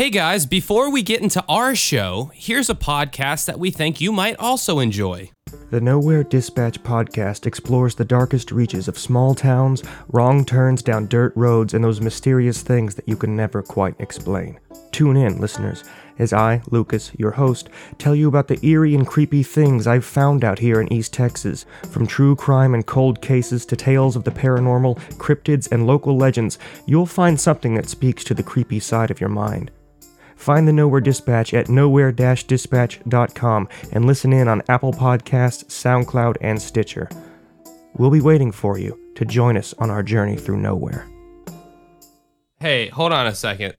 Hey guys, before we get into our show, here's a podcast that we think you might also enjoy. The Nowhere Dispatch podcast explores the darkest reaches of small towns, wrong turns down dirt roads, and those mysterious things that you can never quite explain. Tune in, listeners, as I, Lucas, your host, tell you about the eerie and creepy things I've found out here in East Texas, from true crime and cold cases to tales of the paranormal, cryptids, and local legends. You'll find something that speaks to the creepy side of your mind. Find the Nowhere Dispatch at nowhere-dispatch.com and listen in on Apple Podcasts, SoundCloud, and Stitcher. We'll be waiting for you to join us on our journey through nowhere. Hey, hold on a second.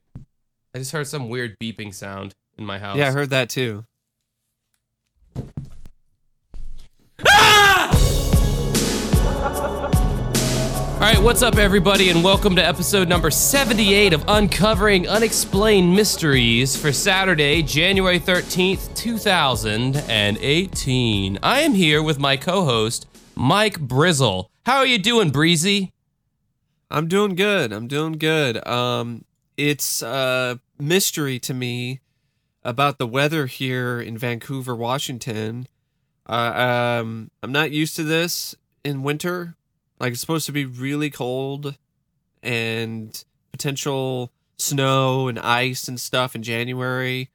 I just heard some weird beeping sound in my house. Yeah, I heard that too. All right, what's up, everybody, and welcome to episode number 78 of Uncovering Unexplained Mysteries for Saturday, January 13th, 2018. I am here with my co-host, Mike Brizzle. How are you doing, Breezy? I'm doing good. It's a mystery to me about the weather here in Vancouver, Washington. I'm not used to this in winter. Like, it's supposed to be really cold and potential snow and ice and stuff in January.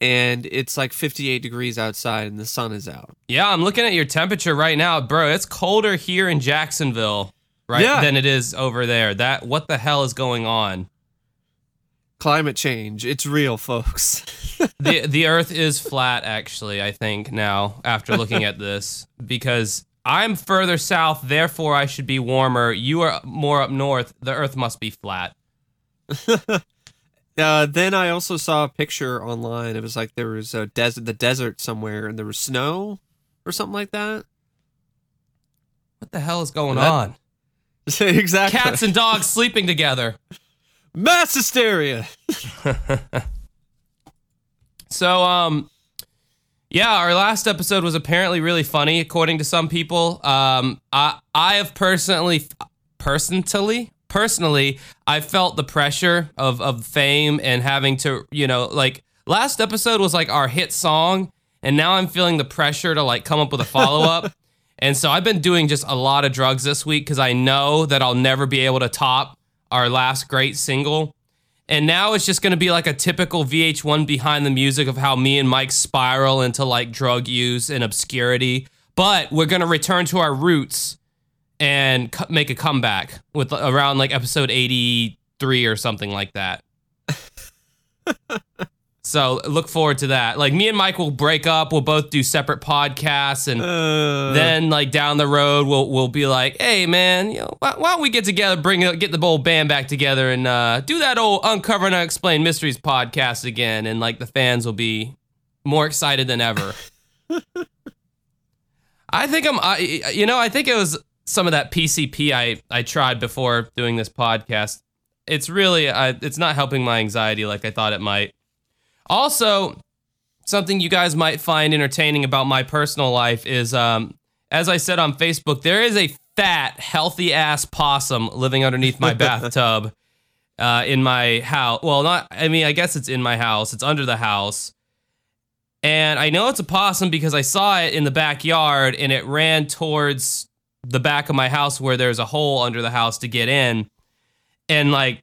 And it's like 58 degrees outside and the sun is out. Yeah, I'm looking at your temperature right now, bro. It's colder here in Jacksonville, right, than it is over there. What the hell is going on? Climate change. It's real, folks. The earth is flat, actually, I think, now, after looking at this, because I'm further south, therefore I should be warmer. You are more up north. The earth must be flat. Then I also saw a picture online. It was like there was a desert somewhere, and there was snow or something like that. What the hell is going on? Exactly. Cats and dogs sleeping together. Mass hysteria. So, yeah, our last episode was apparently really funny, according to some people. I have personally, I felt the pressure of fame and having to, last episode was like our hit song, and now I'm feeling the pressure to like come up with a follow-up. And so I've been doing just a lot of drugs this week because I know that I'll never be able to top our last great single. And now it's just going to be like a typical VH1 Behind the Music of how me and Mike spiral into like drug use and obscurity. But we're going to return to our roots and make a comeback with around like episode 83 or something like that. So look forward to that. Like, me and Mike will break up. We'll both do separate podcasts, and then like down the road, we'll be like, "Hey man, why don't we get together, get the whole band back together, and do that old Uncovering Unexplained Mysteries podcast again?" And like the fans will be more excited than ever. I think I think it was some of that PCP I tried before doing this podcast. It's really it's not helping my anxiety like I thought it might. Also, something you guys might find entertaining about my personal life is, as I said on Facebook, there is a fat, healthy-ass possum living underneath my bathtub in my house. Well, I guess it's in my house. It's under the house. And I know it's a possum because I saw it in the backyard, and it ran towards the back of my house where there's a hole under the house to get in. And, like,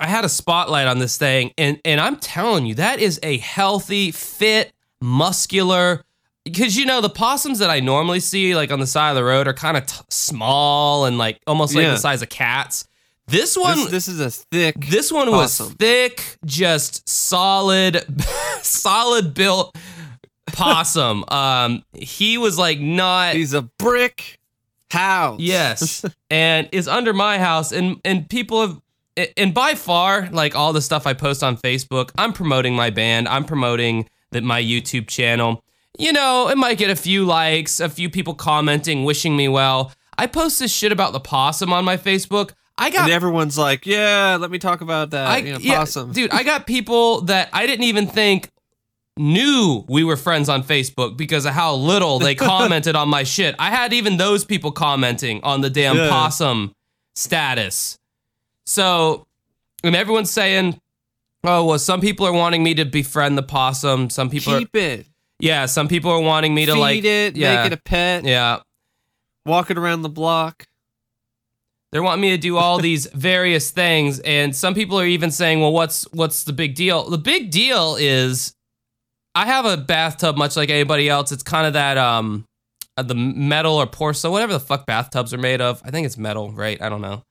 I had a spotlight on this thing, and I'm telling you, that is a healthy, fit, muscular, because, the possums that I normally see, like, on the side of the road are kind of small and, like, almost like the size of cats. This one... This is a thick possum. This one was thick, just solid, solid-built possum. He was, like, not... He's a brick house. Yes, and is under my house, and people have... And by far, like all the stuff I post on Facebook, I'm promoting my band. I'm promoting my YouTube channel. It might get a few likes, a few people commenting, wishing me well. I post this shit about the possum on my Facebook. And everyone's like, yeah, let me talk about that possum. Dude, I got people that I didn't even think knew we were friends on Facebook because of how little they commented on my shit. I had even those people commenting on the damn possum status. So, and everyone's saying, Oh, well, some people are wanting me to befriend the possum. Some people keep it. Yeah, some people are wanting me to feed it, make it a pet. Yeah. Walk it around the block. They're wanting me to do all these various things, and some people are even saying, well, what's the big deal? The big deal is I have a bathtub much like anybody else. It's kind of that the metal or porcelain, whatever the fuck bathtubs are made of. I think it's metal, right? I don't know.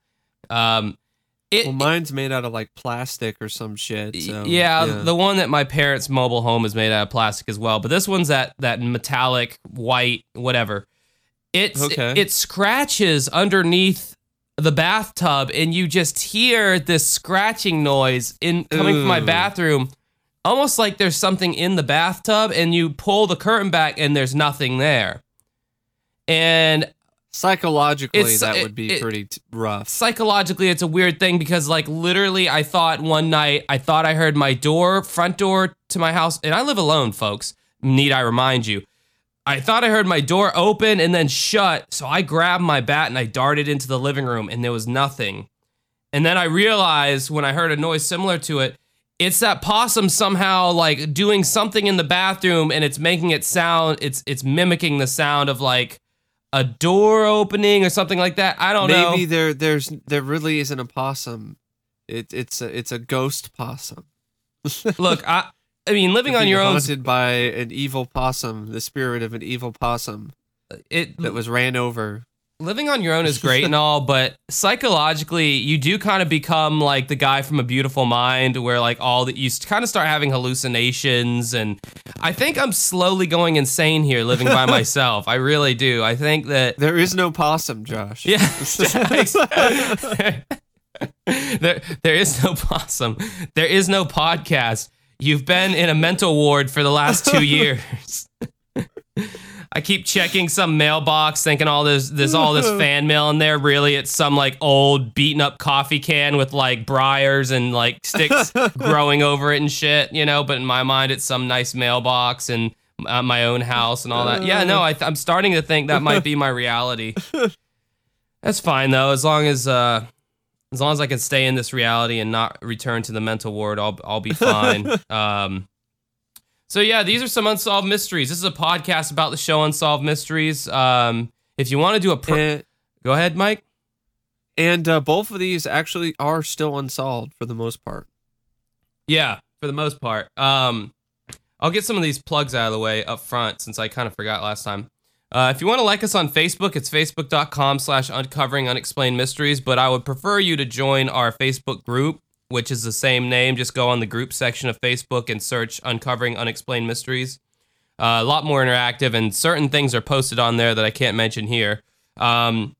Mine's made out of like plastic or some shit. So, yeah, the one that my parents' mobile home is made out of plastic as well. But this one's that metallic white, whatever. It scratches underneath the bathtub, and you just hear this scratching noise coming from my bathroom, almost like there's something in the bathtub. And you pull the curtain back, and there's nothing there. And psychologically, that would be pretty rough. Psychologically, it's a weird thing because, like, literally, I thought one night, I thought I heard my front door to my house, and I live alone, folks. Need I remind you? I thought I heard my door open and then shut, so I grabbed my bat and I darted into the living room, and there was nothing. And then I realized when I heard a noise similar to it, it's that possum somehow like doing something in the bathroom, and it's making it sound. It's mimicking the sound of like a door opening or something like that. I don't know. Maybe there really isn't a possum. It's a ghost possum. Look, I mean, living on your own, haunted by an evil possum, the spirit of an evil possum that was ran over. Living on your own is great and all, but psychologically, you do kind of become like the guy from A Beautiful Mind, where like all that you kind of start having hallucinations, and I think I'm slowly going insane here, living by myself. I really do. I think that there is no possum, Josh. Yeah, there is no possum. There is no podcast. You've been in a mental ward for the last 2 years. I keep checking some mailbox, thinking there's all this fan mail in there. Really, it's some like old beaten up coffee can with like briars and like sticks growing over it and shit, you know. But in my mind, it's some nice mailbox and my own house and all that. Yeah, no, I'm starting to think that might be my reality. That's fine though, as long as I can stay in this reality and not return to the mental ward, I'll be fine. So yeah, these are some unsolved mysteries. This is a podcast about the show Unsolved Mysteries. If you want to do go ahead, Mike. And both of these actually are still unsolved for the most part. Yeah, for the most part. I'll get some of these plugs out of the way up front since I kind of forgot last time. If you want to like us on Facebook, it's facebook.com/Uncovering Unexplained Mysteries. But I would prefer you to join our Facebook group, which is the same name. Just go on the group section of Facebook and search Uncovering Unexplained Mysteries. A lot more interactive, and certain things are posted on there that I can't mention here. If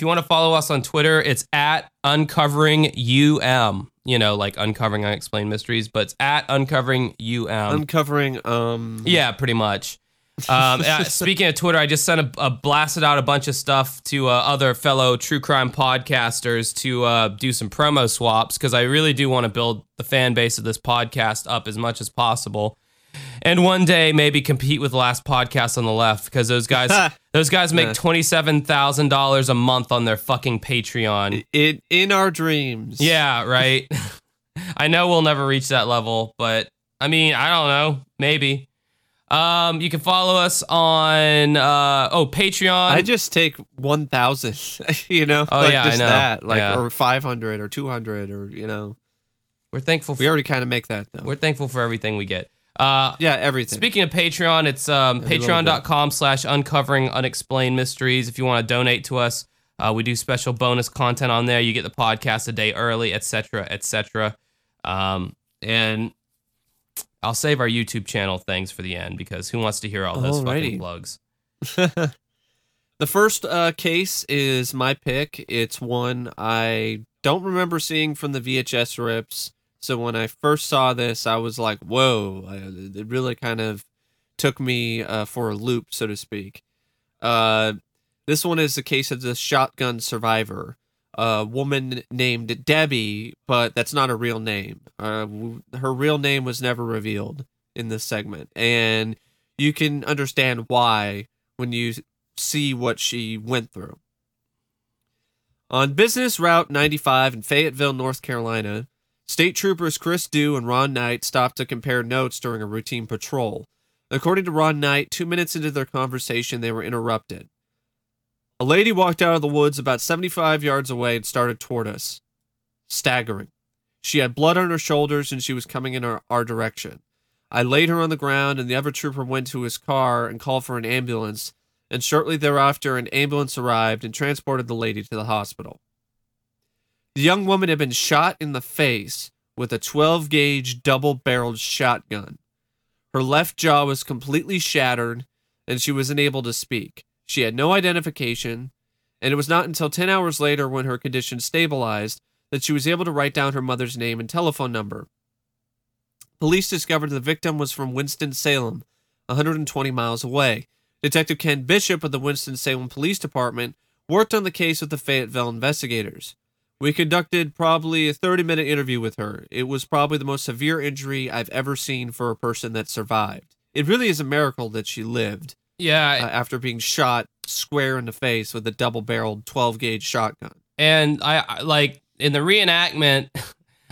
you want to follow us on Twitter, it's at Uncovering, you know, like Uncovering Unexplained Mysteries, but it's at Uncovering. Yeah, pretty much. Speaking of Twitter, I just sent blasted out a bunch of stuff to other fellow true crime podcasters to do some promo swaps, because I really do want to build the fan base of this podcast up as much as possible, and one day maybe compete with the Last Podcast on the Left, because those guys make $27,000 a month on their fucking Patreon. In our dreams. Yeah, right. I know we'll never reach that level, but I mean, I don't know, maybe. You can follow us on Patreon. I just take 1,000, you know. Oh like, yeah, just I know. That, like yeah. Or 500 or 200 or you know. We're thankful. We already kind of make that though. We're thankful for everything we get. Everything. Speaking of Patreon, it's patreon.com/Uncovering Unexplained Mysteries. If you want to donate to us, we do special bonus content on there. You get the podcast a day early, etc., etc. And I'll save our YouTube channel things for the end, because who wants to hear all those fucking plugs? The first case is my pick. It's one I don't remember seeing from the VHS rips. So when I first saw this, I was like, whoa, it really kind of took me for a loop, so to speak. This one is the case of the shotgun survivor. A woman named Debbie, but that's not a real name. Her real name was never revealed in this segment, and you can understand why when you see what she went through. On Business Route 95 in Fayetteville, North Carolina, State troopers Chris Dew and Ron Knight stopped to compare notes during a routine patrol. According to Ron Knight, 2 minutes into their conversation, they were interrupted. A lady walked out of the woods about 75 yards away and started toward us, staggering. She had blood on her shoulders and she was coming in our direction. I laid her on the ground and the other trooper went to his car and called for an ambulance, and shortly thereafter an ambulance arrived and transported the lady to the hospital. The young woman had been shot in the face with a 12-gauge double-barreled shotgun. Her left jaw was completely shattered, and she was unable to speak. She had no identification, and it was not until 10 hours later, when her condition stabilized, that she was able to write down her mother's name and telephone number. Police discovered the victim was from Winston-Salem, 120 miles away. Detective Ken Bishop of the Winston-Salem Police Department worked on the case with the Fayetteville investigators. We conducted probably a 30-minute interview with her. It was probably the most severe injury I've ever seen for a person that survived. It really is a miracle that she lived. Yeah. After being shot square in the face with a double-barreled 12-gauge shotgun. And I like in the reenactment,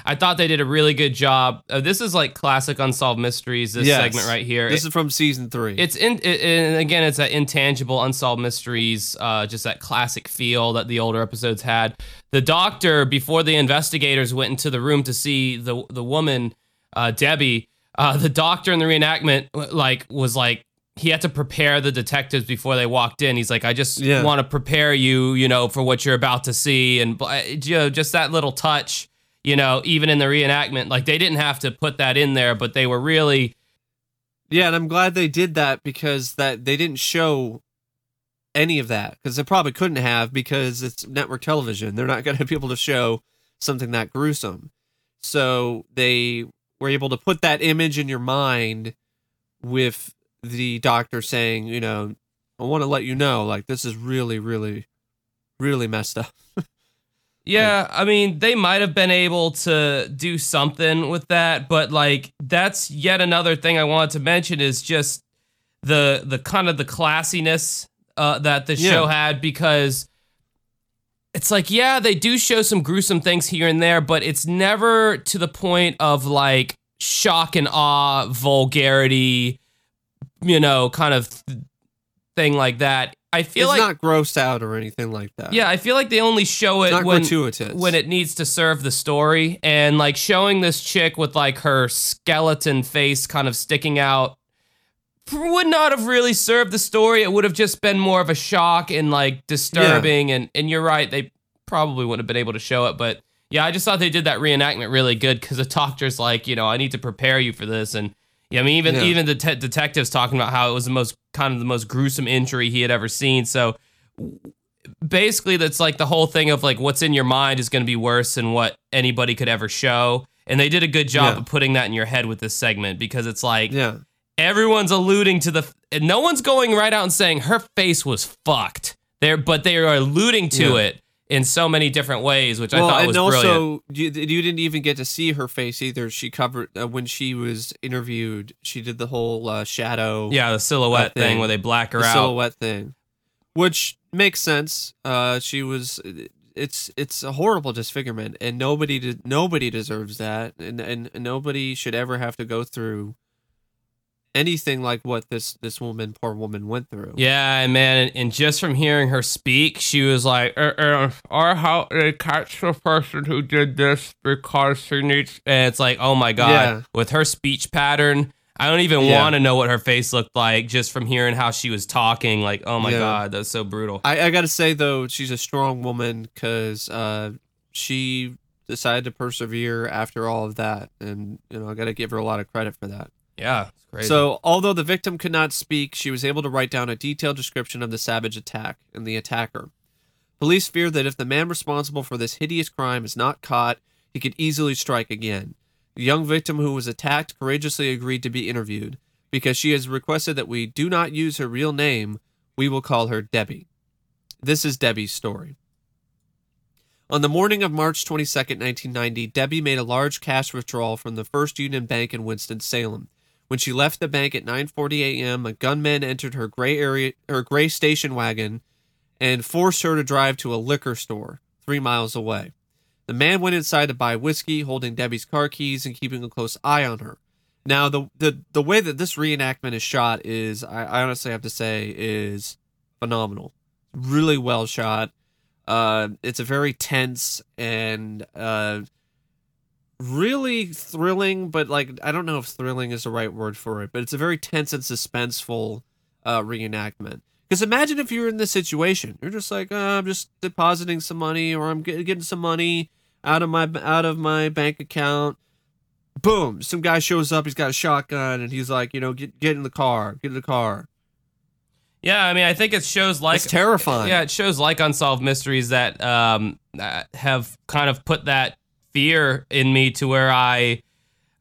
I thought they did a really good job. This is like classic Unsolved Mysteries, this segment right here. This is from season 3. It's and again, it's that intangible Unsolved Mysteries, just that classic feel that the older episodes had. The doctor, before the investigators went into the room to see the woman, Debbie, the doctor in the reenactment was like, he had to prepare the detectives before they walked in. He's like, I just want to prepare you, for what you're about to see. And, just that little touch. Even in the reenactment, like they didn't have to put that in there, but they were really. Yeah, and I'm glad they did that because that they didn't show any of that because they probably couldn't have because it's network television. They're not going to be able to show something that gruesome. So they were able to put that image in your mind with the doctor saying, I want to let you know, like this is really, really, really messed up. Yeah, I mean, they might have been able to do something with that, but like that's yet another thing I wanted to mention is just the kind of the classiness that the show had, because it's like, yeah, they do show some gruesome things here and there, but it's never to the point of like shock and awe, vulgarity, kind of thing like that. I feel it's like not grossed out or anything like that. Yeah, I feel like they only show it when it needs to serve the story, and like showing this chick with like her skeleton face kind of sticking out would not have really served the story. It would have just been more of a shock and like disturbing. And you're right, they probably wouldn't have been able to show it, but yeah, I just thought they did that reenactment really good because the doctor's like, I need to prepare you for this, and yeah, I mean, even the detectives talking about how it was the most gruesome injury he had ever seen. So basically, that's like the whole thing of like what's in your mind is going to be worse than what anybody could ever show. And they did a good job of putting that in your head with this segment because it's like everyone's alluding to and no one's going right out and saying her face was fucked there, but they are alluding to it in so many different ways, which I thought was brilliant. And also, you didn't even get to see her face either. She covered, when she was interviewed, she did the whole shadow. Yeah, the silhouette thing where they black her out. Silhouette thing. Which makes sense. It's a horrible disfigurement, and nobody deserves that, and nobody should ever have to go through anything like what this poor woman went through. Yeah, man, and just from hearing her speak, she was like, or how they catch the person who did this because she needs, and it's like, oh my God, with her speech pattern, I don't even want to know what her face looked like just from hearing how she was talking, like, oh my God, that's so brutal. I gotta say though, she's a strong woman because she decided to persevere after all of that, and I gotta give her a lot of credit for that. Yeah, it's crazy. So, although the victim could not speak, she was able to write down a detailed description of the savage attack and the attacker. Police fear that if the man responsible for this hideous crime is not caught, he could easily strike again. The young victim who was attacked courageously agreed to be interviewed. Because she has requested that we do not use her real name, we will call her Debbie. This is Debbie's story. On the morning of March 22, 1990, Debbie made a large cash withdrawal from the First Union Bank in Winston-Salem. When she left the bank at 9:40 a.m., a gunman entered her gray station wagon and forced her to drive to a liquor store 3 miles away. The man went inside to buy whiskey, holding Debbie's car keys and keeping a close eye on her. Now, the way that this reenactment is shot is, I honestly have to say, is phenomenal. Really well shot. It's a very tense and really thrilling, but like, I don't know if thrilling is the right word for it, but it's a very tense and suspenseful reenactment. Because imagine if you're in this situation, you're just like, I'm just depositing some money, or I'm getting some money out of my bank account. Boom! Some guy shows up. He's got a shotgun, and he's like, get in the car, get in the car. Yeah, I mean, I think it shows like it's terrifying. Yeah, it shows like Unsolved Mysteries that have kind of put that fear in me to where I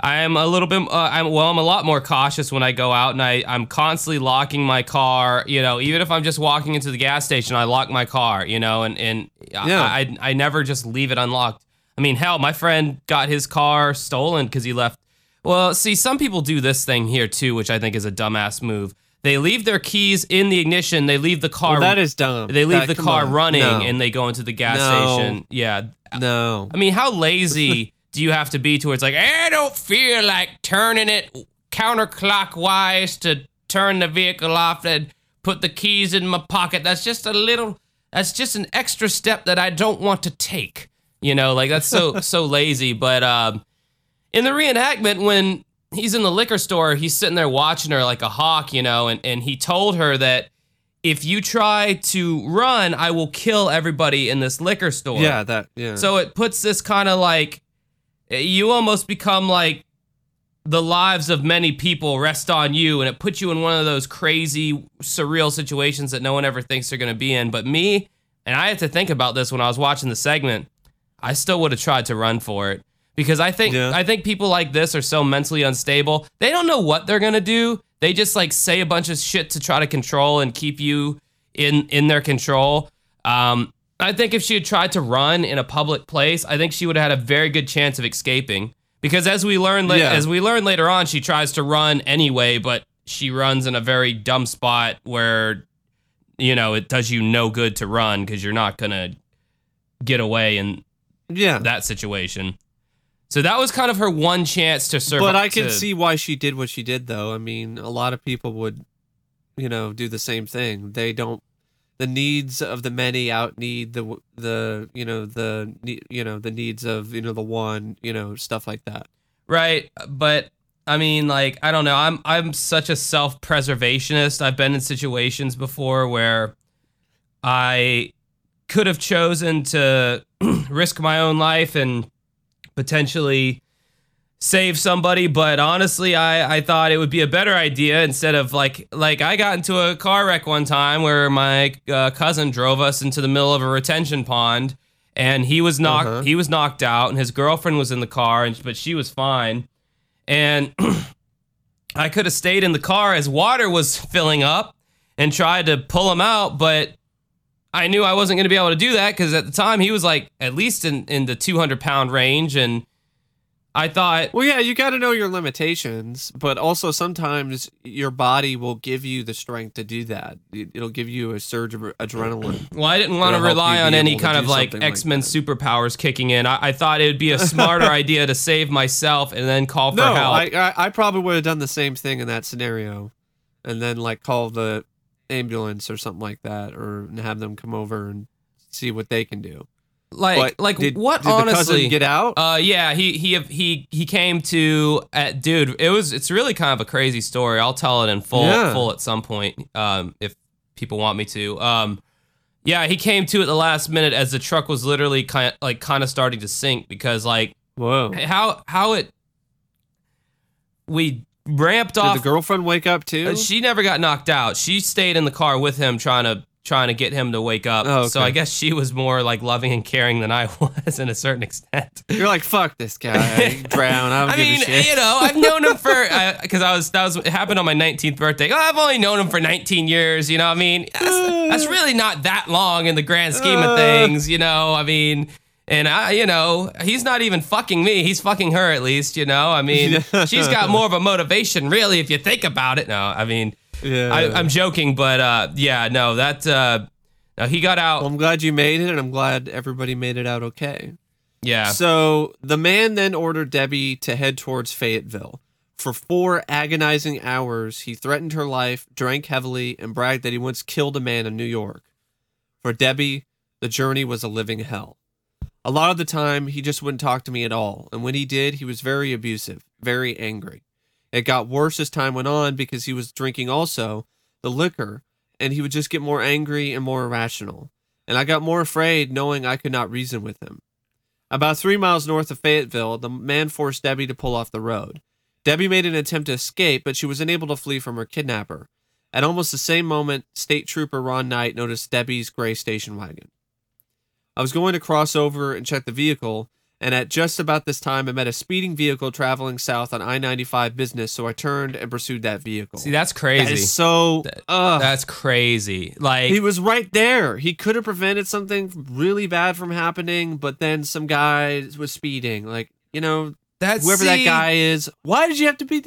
am a little bit, I'm a lot more cautious when I go out, and I'm constantly locking my car, even if I'm just walking into the gas station, I lock my car, and yeah. I never just leave it unlocked. I mean, hell, my friend got his car stolen because he left. Well, see, some people do this thing here too, which I think is a dumbass move. They leave their keys in the ignition. They leave the car. Well, that is dumb. They leave the car running, and they go into the gas station. Yeah. No. I mean, how lazy do you have to be to where it's like, I don't feel like turning it counterclockwise to turn the vehicle off and put the keys in my pocket. That's just an extra step that I don't want to take. That's so lazy. But in the reenactment, when he's in the liquor store, he's sitting there watching her like a hawk, and he told her that if you try to run, I will kill everybody in this liquor store. Yeah, So it puts this kind of like, you almost become like the lives of many people rest on you, and it puts you in one of those crazy, surreal situations that no one ever thinks they're going to be in. But me, and I had to think about this when I was watching the segment, I still would have tried to run for it, because I think people like this are so mentally unstable. They don't know what they're going to do. They just like say a bunch of shit to try to control and keep you in their control. I think if she had tried to run in a public place, I think she would have had a very good chance of escaping, because as we learn later on, she tries to run anyway, but she runs in a very dumb spot where, it does you no good to run, because you're not going to get away in that situation. So that was kind of her one chance to survive. But I can see why she did what she did, though. I mean, a lot of people would, do the same thing. They don't. The needs of the many outneed the needs of the one. Stuff like that. Right, but I mean, like, I don't know. I'm such a self-preservationist. I've been in situations before where I could have chosen to risk my own life and potentially save somebody, but honestly, I thought it would be a better idea instead of like I got into a car wreck one time where my cousin drove us into the middle of a retention pond, and he was knocked out, and his girlfriend was in the car, but she was fine, and I could have stayed in the car as water was filling up and tried to pull him out, but I knew I wasn't going to be able to do that, because at the time he was like at least in the 200-pound range, and I thought, well, yeah, you got to know your limitations, but also sometimes your body will give you the strength to do that. It'll give you a surge of adrenaline. Well, I didn't want to rely on any kind of like X-Men superpowers kicking in. I thought it would be a smarter idea to save myself and then call for help. I probably would have done the same thing in that scenario, and then like call the ambulance or something like that, or have them come over and see what they can do. Did honestly the cousin get out? Yeah, he came to at dude. It's really kind of a crazy story. I'll tell it in full at some point if people want me to. Yeah, he came to at the last minute as the truck was literally kind of starting to sink, because like, whoa, we ramped off. Did the girlfriend wake up too? She never got knocked out. She stayed in the car with him trying to get him to wake up. Oh, okay. So I guess she was more like loving and caring than I was in a certain extent. You're like, fuck this guy, drown. I don't give a shit. I've known him for because it happened on my 19th birthday. Oh, I've only known him for 19 years. You know what I mean? That's really not that long in the grand scheme of things. I mean, and he's not even fucking me. He's fucking her, at least. I mean, she's got more of a motivation, really, if you think about it. No, I mean. Yeah, I'm joking, but he got out. Well, I'm glad you made it, and I'm glad everybody made it out okay. Yeah. So the man then ordered Debbie to head towards Fayetteville. For 4 agonizing hours, he threatened her life, drank heavily, and bragged that he once killed a man in New York. For Debbie, the journey was a living hell. A lot of the time, he just wouldn't talk to me at all, and when he did, he was very abusive, very angry. It got worse as time went on because he was drinking also the liquor, and he would just get more angry and more irrational. And I got more afraid knowing I could not reason with him. About 3 miles north of Fayetteville, the man forced Debbie to pull off the road. Debbie made an attempt to escape, but she was unable to flee from her kidnapper. At almost the same moment, State Trooper Ron Knight noticed Debbie's gray station wagon. I was going to cross over and check the vehicle, and at just about this time, I met a speeding vehicle traveling south on I-95 business, so I turned and pursued that vehicle. See, that's crazy. That is so... that's crazy. Like, he was right there. He could have prevented something really bad from happening, but then some guy was speeding. Like, you know, that's, whoever that guy is, why did you have to be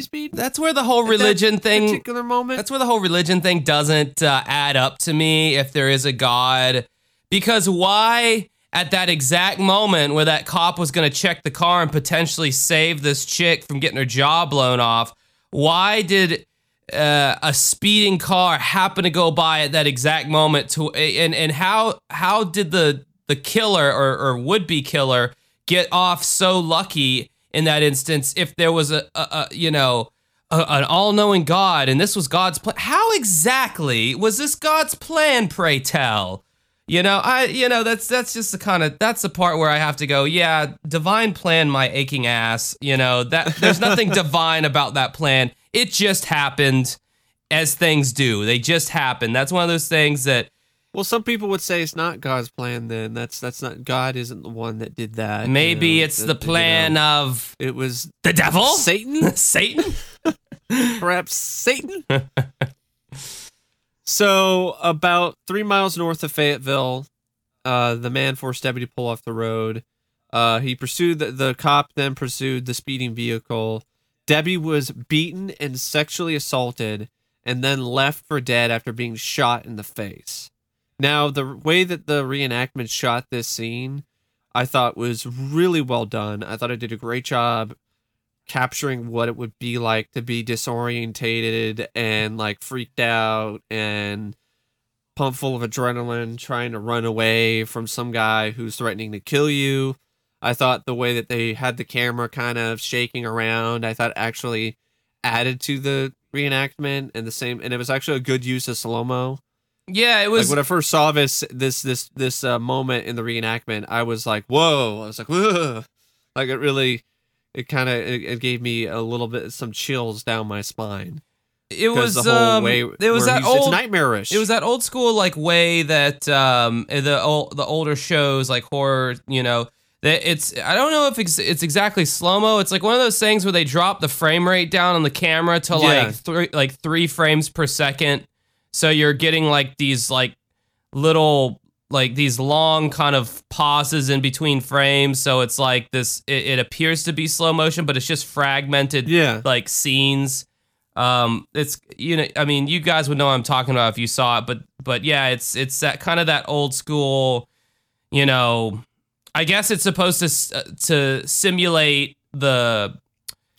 speeding? That's where the whole religion thing... particular moment? That's where the whole religion thing doesn't add up to me, if there is a God. Because why... at that exact moment where that cop was going to check the car and potentially save this chick from getting her jaw blown off, why did a speeding car happen to go by at that exact moment? And how did the killer or would-be killer get off so lucky in that instance if there was an all-knowing God and this was God's plan? How exactly was this God's plan, pray tell? You know, that's just the kind of, that's the part where I have to go, yeah, divine plan my aching ass, you know, that there's nothing divine about that plan. It just happened, as things do. They just happen. That's one of those things that, well, some people would say it's not God's plan then. That's not, God isn't the one that did that. Maybe, you know, it's the plan, you know, of, it was the devil? Satan? Satan? Perhaps Satan? So, about 3 miles north of Fayetteville, the man forced Debbie to pull off the road. He pursued, the cop then pursued the speeding vehicle. Debbie was beaten and sexually assaulted and then left for dead after being shot in the face. Now, the way that the reenactment shot this scene, I thought was really well done. I thought it did a great job capturing what it would be like to be disorientated and like freaked out and pumped full of adrenaline, trying to run away from some guy who's threatening to kill you. I thought the way that they had the camera kind of shaking around, I thought actually added to the reenactment, and it was actually a good use of slow-mo. Yeah, it was. Like when I first saw this moment in the reenactment, I was like, whoa, I was like, whoa, like it really, it kind of, it gave me a little bit, some chills down my spine. It was the whole way. It was that old, it's nightmarish. It was that old school like way that the older shows like horror, you know, that it's, I don't know if it's exactly slow mo. It's like one of those things where they drop the frame rate down on the camera to like three frames per second, so you're getting like these like little, like these long kind of pauses in between frames, so it's like this, it appears to be slow motion, but it's just fragmented, like scenes. It's, you know, I mean, you guys would know what I'm talking about if you saw it, but yeah, it's that kind of that old school, you know, I guess it's supposed to simulate the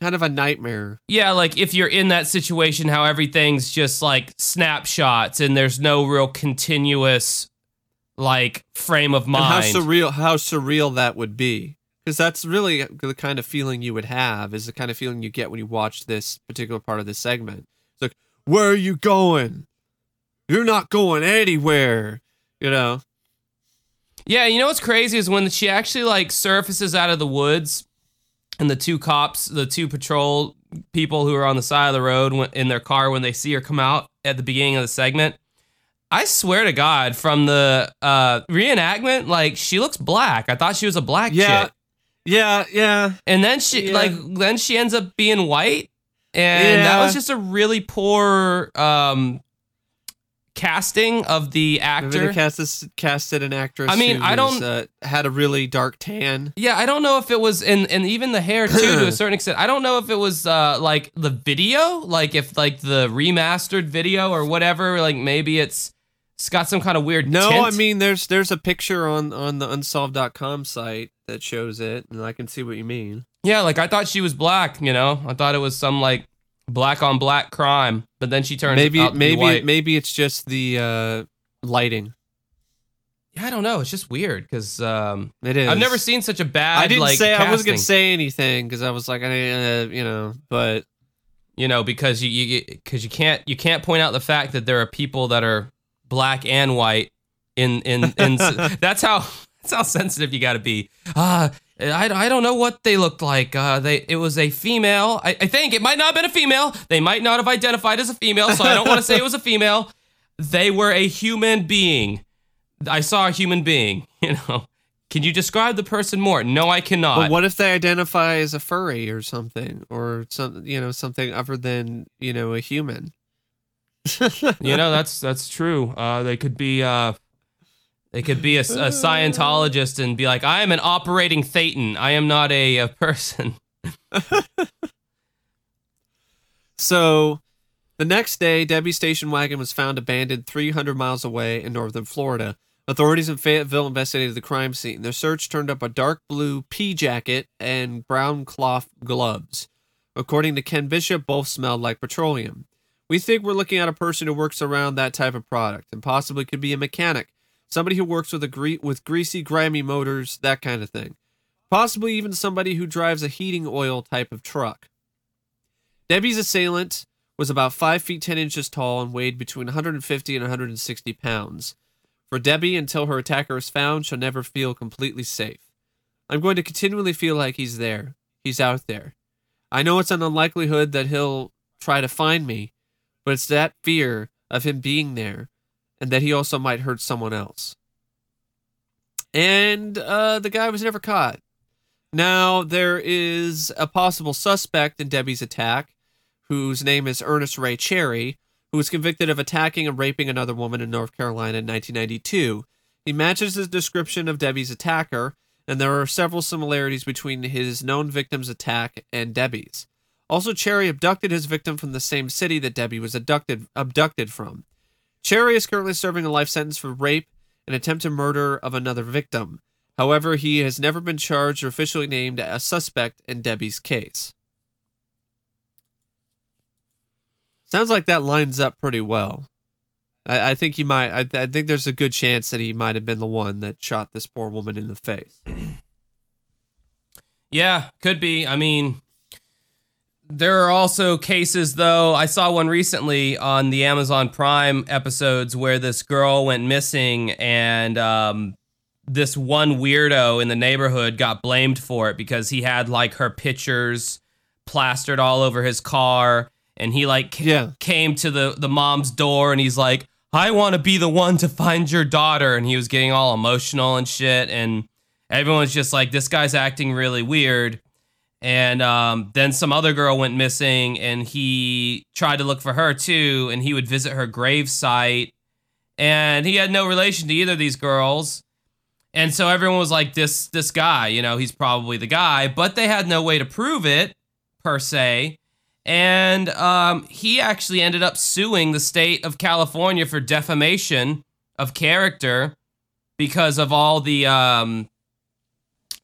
kind of a nightmare. Yeah, like if you're in that situation, how everything's just like snapshots and there's no real continuous like frame of mind. And how surreal that would be, because that's really the kind of feeling you would have, is the kind of feeling you get when you watch this particular part of this segment. It's like, where are you going? You're not going anywhere, you know? Yeah, you know what's crazy is when she actually like surfaces out of the woods and the two patrol people who are on the side of the road in their car, when they see her come out at the beginning of the segment, I swear to God, from the reenactment, like, she looks black. I thought she was a black chick. Yeah. And then she ends up being white, and that was just a really poor casting of the actor. Maybe they casted an actress. I mean, had a really dark tan. Yeah, I don't know if it was, and even the hair too, to a certain extent. I don't know if it was like the video, like if like the remastered video or whatever, like maybe it's It's got some kind of weird tint. I mean, there's a picture on the unsolved.com site that shows it, and I can see what you mean. Yeah, like, I thought she was black, you know? I thought it was some, like, black-on-black crime, but then she turns out to be white. Maybe it's just the lighting. Yeah, I don't know. It's just weird, because it is. I've never seen such a bad, I didn't say casting. I wasn't going to say anything, because I was like, you know, but... You know, because you can't point out the fact that there are people that are... black and white in that's how sensitive you got to be. I don't know what they looked like. It was a female. I think it might not have been a female. They might not have identified as a female, so I don't want to say it was a female. They were a human being. I saw a human being, you know. Can you describe the person more? No, I cannot. But what if they identify as a furry or something, or some, you know, something other than, you know, a human? You know, that's true. They could be a Scientologist and be like, I am an operating Thetan. I am not a person. So the next day, Debbie's station wagon was found abandoned 300 miles away in northern Florida. Authorities in Fayetteville investigated the crime scene. Their search turned up a dark blue pea jacket and brown cloth gloves. According to Ken Bishop, both smelled like petroleum. We think we're looking at a person who works around that type of product, and possibly could be a mechanic, somebody who works with greasy, grimy motors, that kind of thing. Possibly even somebody who drives a heating oil type of truck. Debbie's assailant was about 5 feet 10 inches tall and weighed between 150 and 160 pounds. For Debbie, until her attacker is found, she'll never feel completely safe. I'm going to continually feel like he's there. He's out there. I know it's an unlikelihood that he'll try to find me, but it's that fear of him being there, and that he also might hurt someone else. And the guy was never caught. Now, there is a possible suspect in Debbie's attack, whose name is Ernest Ray Cherry, who was convicted of attacking and raping another woman in North Carolina in 1992. He matches his description of Debbie's attacker, and there are several similarities between his known victim's attack and Debbie's. Also, Cherry abducted his victim from the same city that Debbie was abducted from. Cherry is currently serving a life sentence for rape and attempted murder of another victim. However, he has never been charged or officially named a suspect in Debbie's case. Sounds like that lines up pretty well. I think he might. I think there's a good chance that he might have been the one that shot this poor woman in the face. Yeah, could be. I mean... There are also cases, though. I saw one recently on the Amazon Prime episodes where this girl went missing, and this one weirdo in the neighborhood got blamed for it because he had, like, her pictures plastered all over his car, and he, like, came to the mom's door, and he's like, I want to be the one to find your daughter, and he was getting all emotional and shit, and everyone's just like, this guy's acting really weird. And then some other girl went missing, and he tried to look for her, too, and he would visit her gravesite. And he had no relation to either of these girls. And so everyone was like, this guy, you know, he's probably the guy. But they had no way to prove it, per se. And he actually ended up suing the state of California for defamation of character because of all the...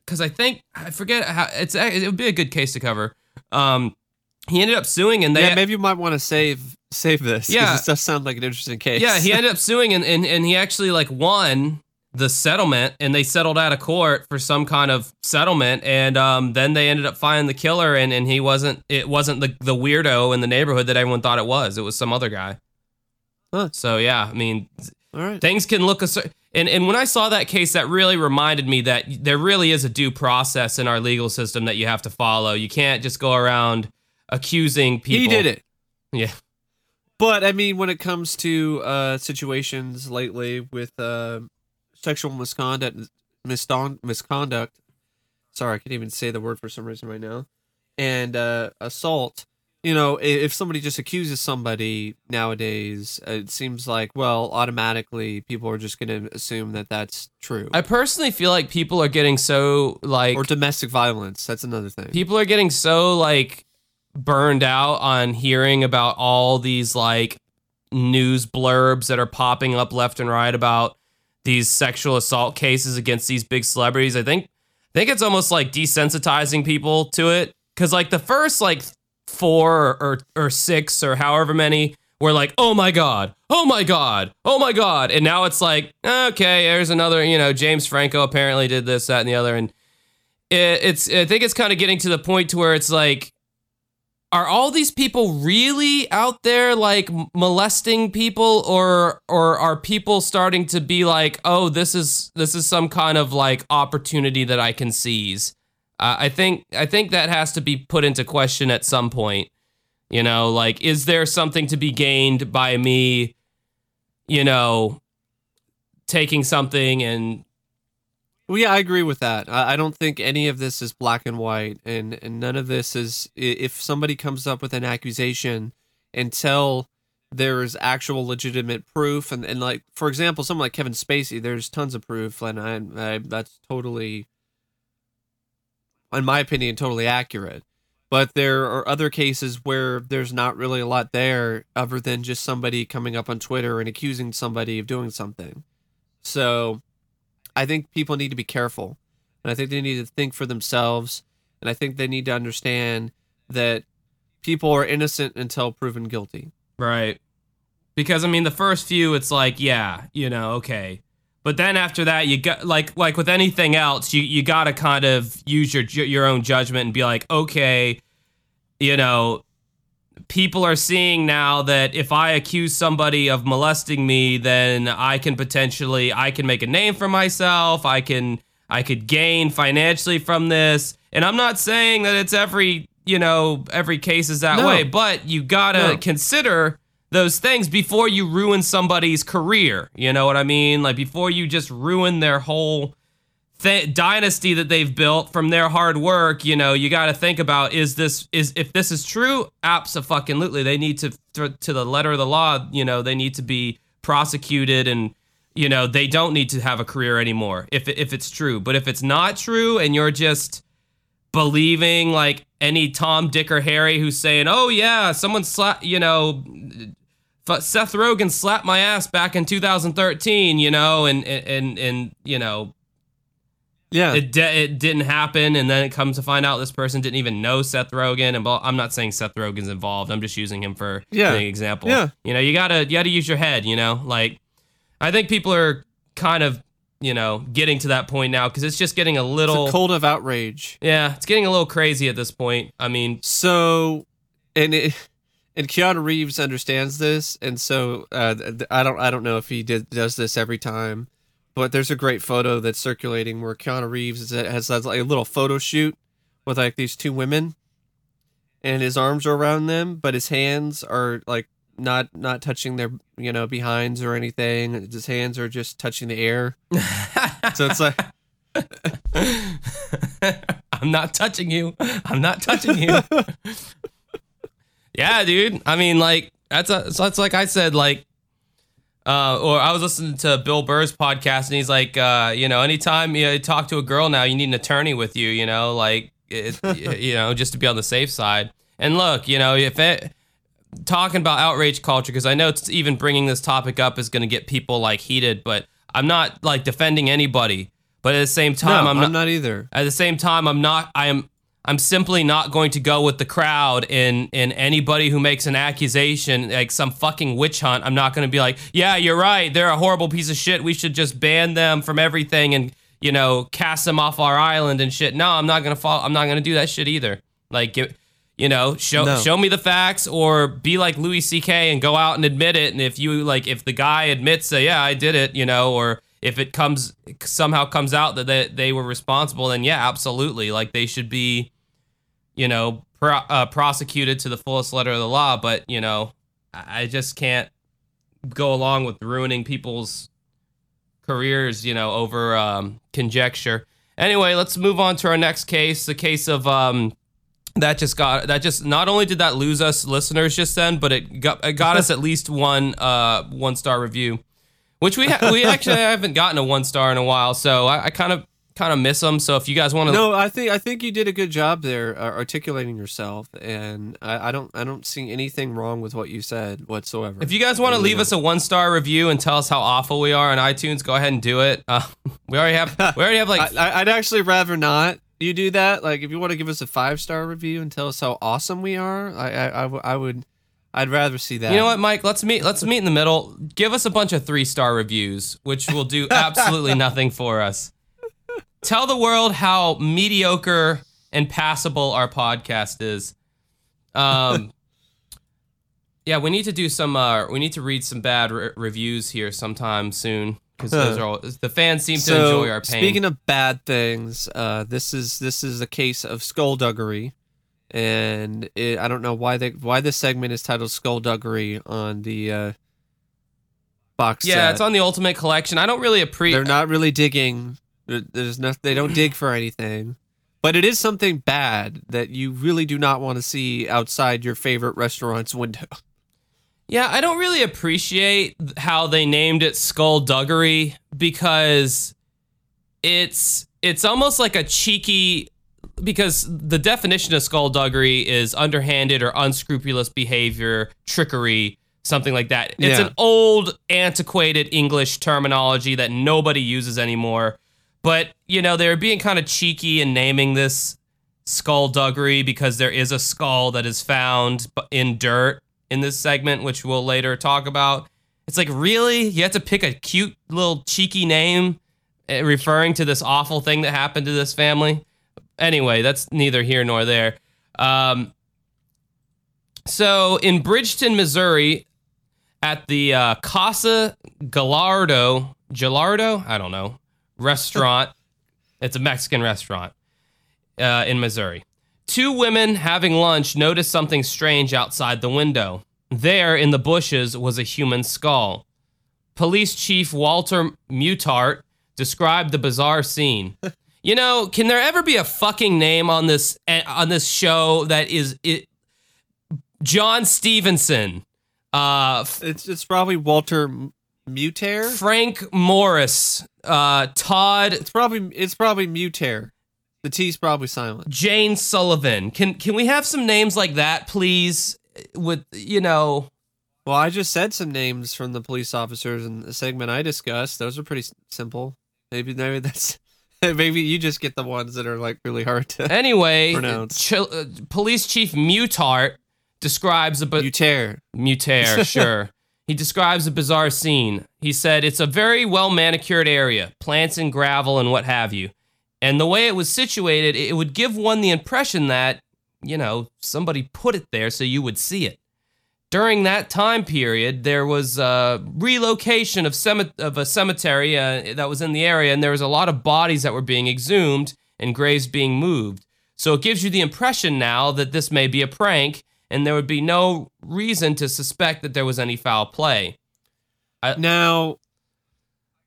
Because I think, I forget how, it would be a good case to cover. He ended up suing, and they... Yeah, maybe you might want to save this, because this does sound like an interesting case. Yeah, he ended up suing, and he actually, like, won the settlement, and they settled out of court for some kind of settlement, and then they ended up finding the killer, and he wasn't, it wasn't the weirdo in the neighborhood that everyone thought it was. It was some other guy. Huh. So, yeah, I mean... All right. Things can look a certain... And when I saw that case, that really reminded me that there really is a due process in our legal system that you have to follow. You can't just go around accusing people. He did it. Yeah. But, I mean, when it comes to situations lately with sexual misconduct... Sorry, I can't even say the word for some reason right now. And assault... You know, if somebody just accuses somebody nowadays, it seems like, well, automatically people are just going to assume that that's true. I personally feel like people are getting so, like... Or domestic violence, that's another thing. People are getting so, like, burned out on hearing about all these, like, news blurbs that are popping up left and right about these sexual assault cases against these big celebrities. I think it's almost like desensitizing people to it, because like the first like 4 or 6 or however many were like, oh my God, oh my God, oh my God. And now it's like, okay, there's another, you know, James Franco apparently did this, that, and the other. And I think it's kind of getting to the point to where it's like, are all these people really out there like molesting people, or are people starting to be like, oh, this is some kind of like opportunity that I can seize? I think that has to be put into question at some point. You know, like, is there something to be gained by me, you know, taking something and... Well, yeah, I agree with that. I don't think any of this is black and white, and none of this is... If somebody comes up with an accusation until there is actual legitimate proof, and like, for example, someone like Kevin Spacey, there's tons of proof, and I that's totally, in my opinion, totally accurate. But there are other cases where there's not really a lot there other than just somebody coming up on Twitter and accusing somebody of doing something. So... I think people need to be careful, and I think they need to think for themselves, and I think they need to understand that people are innocent until proven guilty. Right. Because, I mean, the first few, it's like, yeah, you know, okay. But then after that, you got, like with anything else, you got to kind of use your own judgment and be like, okay, you know, people are seeing now that if I accuse somebody of molesting me, then I can make a name for myself. I could gain financially from this. And I'm not saying that it's every case is that way, but you gotta consider those things before you ruin somebody's career. You know what I mean? Like, before you just ruin their whole dynasty that they've built from their hard work. You know, you got to think about, if this is true, abso-fucking-lutely, they need to the letter of the law, you know, they need to be prosecuted, and, you know, they don't need to have a career anymore if it's true. But if it's not true and you're just believing like any Tom, Dick, or Harry who's saying, oh yeah, someone slapped, you know, Seth Rogen slapped my ass back in 2013, you know, and you know, yeah, it didn't happen, and then it comes to find out this person didn't even know Seth Rogen. And I'm not saying Seth Rogen's involved. I'm just using him for an example. Yeah. You know, you gotta use your head. You know, like, I think people are kind of, you know, getting to that point now, because it's just getting a little, it's a cold of outrage. Yeah, it's getting a little crazy at this point. I mean, so and Keanu Reeves understands this, and so I don't know if he does this every time. But there's a great photo that's circulating where Keanu Reeves has like a little photo shoot with like these two women, and his arms are around them, but his hands are like not touching their, you know, behinds or anything. His hands are just touching the air. So it's like, I'm not touching you. I'm not touching you. Yeah, dude. I mean, like, that's like I said, like, or I was listening to Bill Burr's podcast, and he's like, you know, anytime you talk to a girl now, you need an attorney with you, you know, like, you know, just to be on the safe side. And look, you know, talking about outrage culture, because I know it's, even bringing this topic up is going to get people like heated, but I'm not like defending anybody. But at the same time, I'm not either. At the same time, I'm simply not going to go with the crowd, and anybody who makes an accusation, like some fucking witch hunt, I'm not going to be like, yeah, you're right, they're a horrible piece of shit, we should just ban them from everything and, you know, cast them off our island and shit. No, I'm not going to do that shit either. Like, you know, show me the facts, or be like Louis C.K. and go out and admit it. And if you, like, if the guy admits that, yeah, I did it, you know, or if it somehow comes out that they were responsible, then yeah, absolutely. Like, they should be, you know, prosecuted to the fullest letter of the law. But, you know, I just can't go along with ruining people's careers, you know, over conjecture. Anyway, let's move on to our next case. The case of not only did that lose us listeners just then, but it got us at least one star review. Which we actually haven't gotten a one star in a while, so I kind of kind of miss them. So if you guys want to, no, I think you did a good job there articulating yourself, and I don't see anything wrong with what you said whatsoever. If you guys want to leave us a 1-star review and tell us how awful we are on iTunes, go ahead and do it. We already have like I'd actually rather not you do that. Like if you want to give us a 5-star review and tell us how awesome we are, I'd rather see that. You know what, Mike? Let's meet in the middle. Give us a bunch of 3-star reviews, which will do absolutely nothing for us. Tell the world how mediocre and passable our podcast is. Yeah, we need to do some. We need to read some bad reviews here sometime soon, because those are all, the fans seem to enjoy our pain. Speaking of bad things, this is a case of skullduggery. And I don't know why this segment is titled Skullduggery on the box set. Yeah, it's on the Ultimate Collection. I don't really appreciate. They're not really digging. There's nothing. They don't dig for anything. But it is something bad that you really do not want to see outside your favorite restaurant's window. Yeah, I don't really appreciate how they named it Skullduggery, because it's almost like a cheeky. Because the definition of skullduggery is underhanded or unscrupulous behavior, trickery, something like that. It's an old, antiquated English terminology that nobody uses anymore. But, you know, they're being kind of cheeky in naming this skullduggery, because there is a skull that is found in dirt in this segment, which we'll later talk about. It's like, really? You have to pick a cute little cheeky name referring to this awful thing that happened to this family? Anyway, that's neither here nor there. So in Bridgeton, Missouri, at the Casa Gallardo, I don't know, restaurant. It's a Mexican restaurant in Missouri. Two women having lunch noticed something strange outside the window. There in the bushes was a human skull. Police Chief Walter Mutart described the bizarre scene. You know, can there ever be a fucking name on this show that is it? John Stevenson. It's probably Walter Mutare. Frank Morris. Todd. It's probably Mutare. The T's probably silent. Jane Sullivan. Can we have some names like that, please? With, you know. Well, I just said some names from the police officers in the segment I discussed. Those are pretty simple. Maybe that's. Maybe you just get the ones that are like really hard to pronounce. Police Chief Mutart describes a Mutare, sure. He describes a bizarre scene. He said it's a very well manicured area, plants and gravel and what have you. And the way it was situated, it would give one the impression that, you know, somebody put it there so you would see it. During that time period, there was a relocation of a cemetery that was in the area, and there was a lot of bodies that were being exhumed and graves being moved. So it gives you the impression now that this may be a prank, and there would be no reason to suspect that there was any foul play. Now,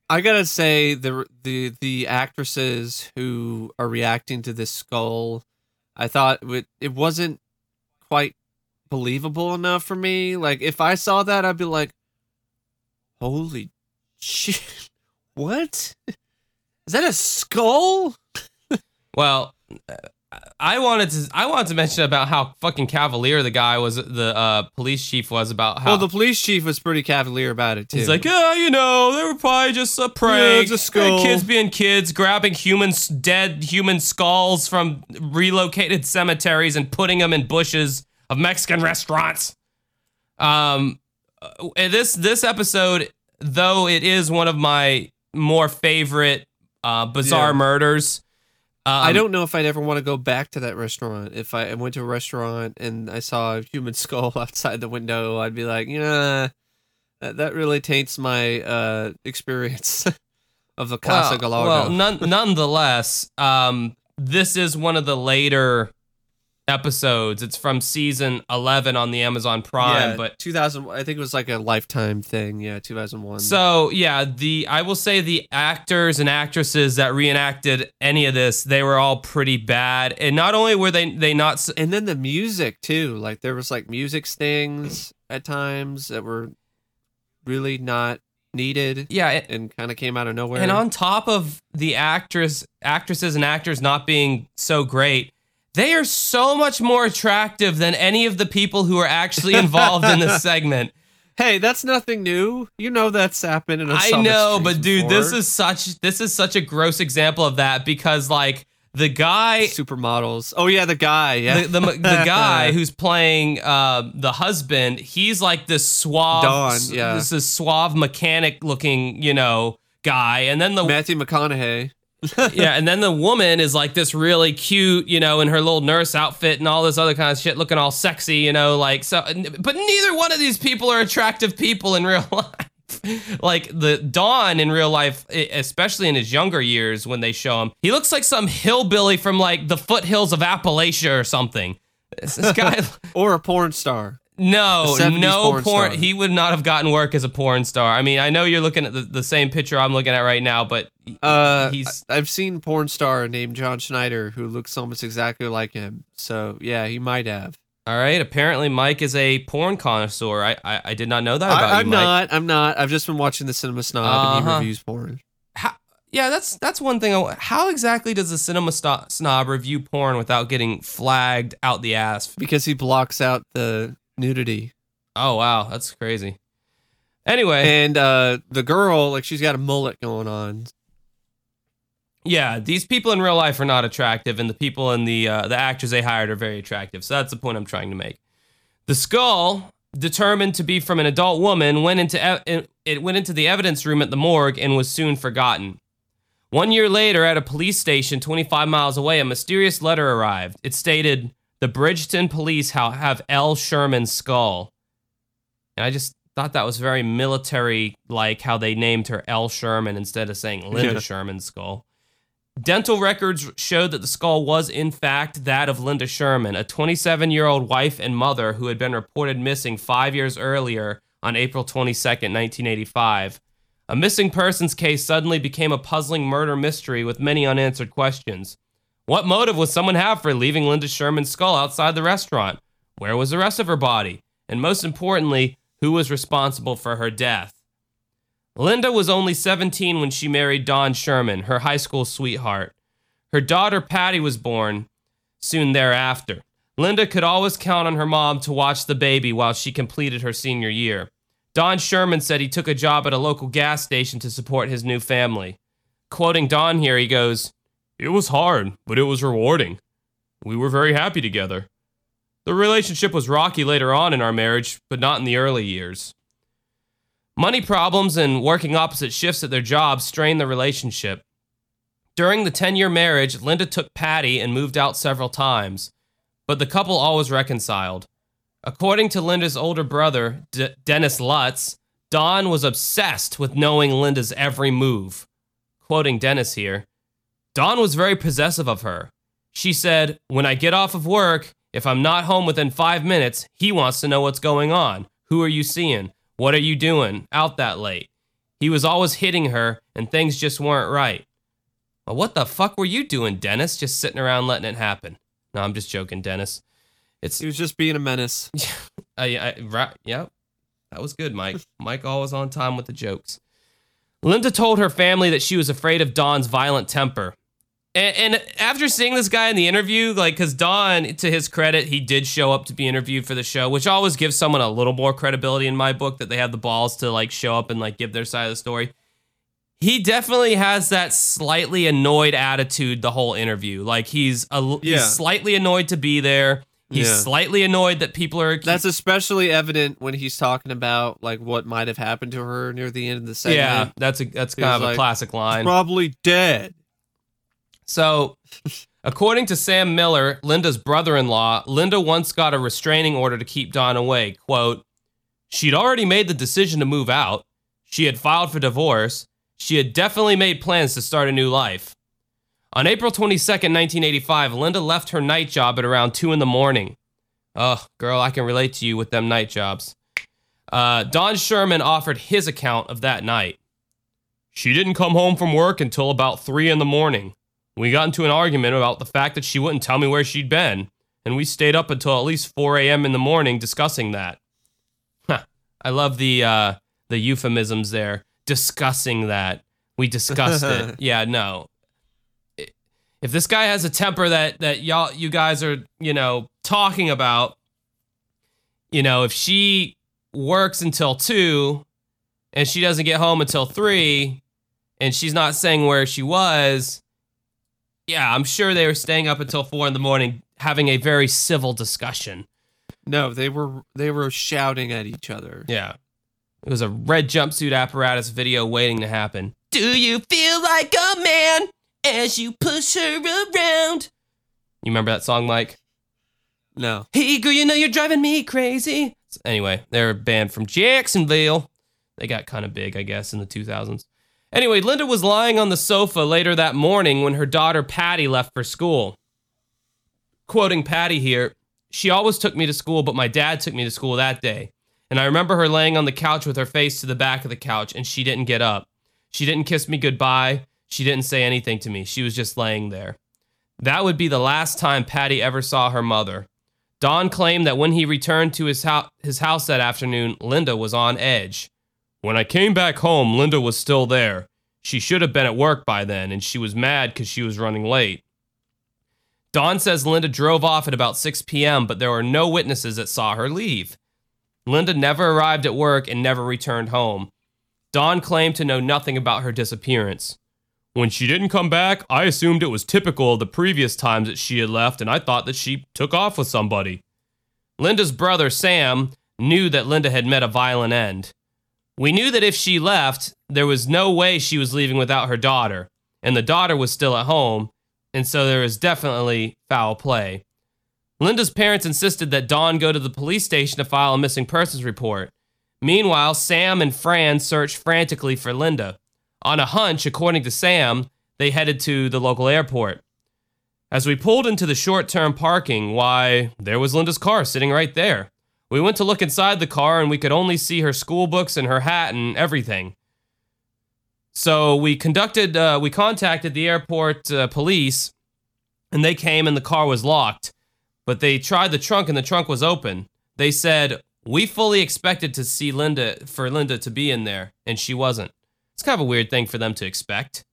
I gotta say, the actresses who are reacting to this skull, I thought it wasn't quite believable enough for me. Like, if I saw that, I'd be like, holy shit, what? Is that a skull? Well, I wanted to mention about how fucking cavalier the guy was, the police chief was about how... Well, the police chief was pretty cavalier about it, too. He's like, yeah, you know, they were probably just a prank. It's a skull. Kids being kids, grabbing dead human skulls from relocated cemeteries and putting them in bushes of Mexican restaurants. This episode, though, it is one of my more favorite bizarre murders. I don't know if I'd ever want to go back to that restaurant. If I went to a restaurant and I saw a human skull outside the window, I'd be like, yeah, that really taints my experience of the Casa Gallardo. Well, nonetheless, this is one of the later episodes. It's from season 11 on the Amazon Prime, but 2000, I think it was like a Lifetime thing. Yeah, 2001. So yeah, I will say the actors and actresses that reenacted any of this, they were all pretty bad. And not only were they not, and then the music too. Like there was like music stings at times that were really not needed. Yeah. And kind of came out of nowhere. And on top of the actresses and actors not being so great, they are so much more attractive than any of the people who are actually involved in this segment. Hey, that's nothing new. You know that's happened in a I know, but dude, before. this is such a gross example of that because like the guy supermodels. Oh yeah, the guy. Yeah. The guy who's playing the husband, he's like this suave this suave mechanic looking, you know, guy. And then the Matthew McConaughey. Yeah, and then the woman is like this really cute, you know, in her little nurse outfit and all this other kind of shit, looking all sexy, you know, like so. But neither one of these people are attractive people in real life. Like the Don in real life, especially in his younger years when they show him, he looks like some hillbilly from like the foothills of Appalachia or something. This guy or a porn star. No porn. He would not have gotten work as a porn star. I mean, I know you're looking at the same picture I'm looking at right now, but I've seen porn star named John Schneider who looks almost exactly like him. So yeah, he might have. All right. Apparently, Mike is a porn connoisseur. I did not know that about you, Mike. I'm not. I've just been watching the Cinema Snob and he reviews porn. Yeah, that's one thing. How exactly does the Cinema Snob review porn without getting flagged out the ass? Because he blocks out the nudity. Oh wow, that's crazy. Anyway, and the girl, like, she's got a mullet going on. Yeah, these people in real life are not attractive, and the people in the actors they hired are very attractive. So that's the point I'm trying to make. The skull, determined to be from an adult woman, went into the evidence room at the morgue and was soon forgotten. 1 year later, at a police station 25 miles away, a mysterious letter arrived. It stated, "The Bridgeton police have L. Sherman's skull." And I just thought that was very military, like how they named her L. Sherman instead of saying Linda Sherman's skull. Dental records showed that the skull was, in fact, that of Linda Sherman, a 27-year-old wife and mother who had been reported missing 5 years earlier on April 22nd, 1985. A missing persons case suddenly became a puzzling murder mystery with many unanswered questions. What motive would someone have for leaving Linda Sherman's skull outside the restaurant? Where was the rest of her body? And most importantly, who was responsible for her death? Linda was only 17 when she married Don Sherman, her high school sweetheart. Her daughter Patty was born soon thereafter. Linda could always count on her mom to watch the baby while she completed her senior year. Don Sherman said he took a job at a local gas station to support his new family. Quoting Don here, he goes, "It was hard, but it was rewarding. We were very happy together. The relationship was rocky later on in our marriage, but not in the early years. Money problems and working opposite shifts at their jobs strained the relationship. During the 10-year marriage, Linda took Patty and moved out several times, but the couple always reconciled." According to Linda's older brother, Dennis Lutz, Don was obsessed with knowing Linda's every move. Quoting Dennis here, "Don was very possessive of her. She said, 'When I get off of work, if I'm not home within 5 minutes, he wants to know what's going on. Who are you seeing? What are you doing out that late?' He was always hitting her, and things just weren't right." Well, what the fuck were you doing, Dennis? Just sitting around letting it happen. No, I'm just joking, Dennis. He was just being a menace. Yeah, that was good, Mike. Mike always on time with the jokes. Linda told her family that she was afraid of Don's violent temper. And after seeing this guy in the interview, like, because Don, to his credit, he did show up to be interviewed for the show, which always gives someone a little more credibility in my book, that they have the balls to, like, show up and, like, give their side of the story. He definitely has that slightly annoyed attitude the whole interview. Like, he's slightly annoyed to be there. He's slightly annoyed that people are... That's especially evident when he's talking about, like, what might have happened to her near the end of the segment. Yeah, that's kind of a classic line. Probably dead. So, according to Sam Miller, Linda's brother-in-law, Linda once got a restraining order to keep Don away. Quote, "She'd already made the decision to move out. She had filed for divorce. She had definitely made plans to start a new life. On April 22nd, 1985, Linda left her night job at around 2 in the morning. Oh, girl, I can relate to you with them night jobs. Don Sherman offered his account of that night. "She didn't come home from work until about 3 in the morning. We got into an argument about the fact that she wouldn't tell me where she'd been, and we stayed up until at least 4 a.m. in the morning discussing that." Huh. I love the euphemisms there. discussing that. We discussed it. Yeah, no. If this guy has a temper that you guys are, you know, talking about, you know, if she works until 2 and she doesn't get home until 3 and she's not saying where she was, yeah, I'm sure they were staying up until 4 in the morning having a very civil discussion. No, they were shouting at each other. Yeah. It was a red jumpsuit apparatus video waiting to happen. Do you feel like a man as you push her around? You remember that song, Mike? No. Hey, girl, you know you're driving me crazy. Anyway, they're a band from Jacksonville. They got kind of big, I guess, in the 2000s. Anyway, Linda was lying on the sofa later that morning when her daughter Patty left for school. Quoting Patty here, she always took me to school, but my dad took me to school that day. And I remember her laying on the couch with her face to the back of the couch, and she didn't get up. She didn't kiss me goodbye. She didn't say anything to me. She was just laying there. That would be the last time Patty ever saw her mother. Don claimed that when he returned to his house that afternoon, Linda was on edge. When I came back home, Linda was still there. She should have been at work by then, and she was mad because she was running late. Don says Linda drove off at about 6 p.m., but there were no witnesses that saw her leave. Linda never arrived at work and never returned home. Don claimed to know nothing about her disappearance. When she didn't come back, I assumed it was typical of the previous times that she had left, and I thought that she took off with somebody. Linda's brother, Sam, knew that Linda had met a violent end. We knew that if she left, there was no way she was leaving without her daughter, and the daughter was still at home, and so there is definitely foul play. Linda's parents insisted that Don go to the police station to file a missing persons report. Meanwhile, Sam and Fran searched frantically for Linda. On a hunch, according to Sam, they headed to the local airport. As we pulled into the short-term parking, why, there was Linda's car sitting right there. We went to look inside the car, and we could only see her school books and her hat and everything. So we contacted the airport police, and they came, and the car was locked. But they tried the trunk, and the trunk was open. They said, we fully expected to see Linda to be in there, and she wasn't. It's kind of a weird thing for them to expect.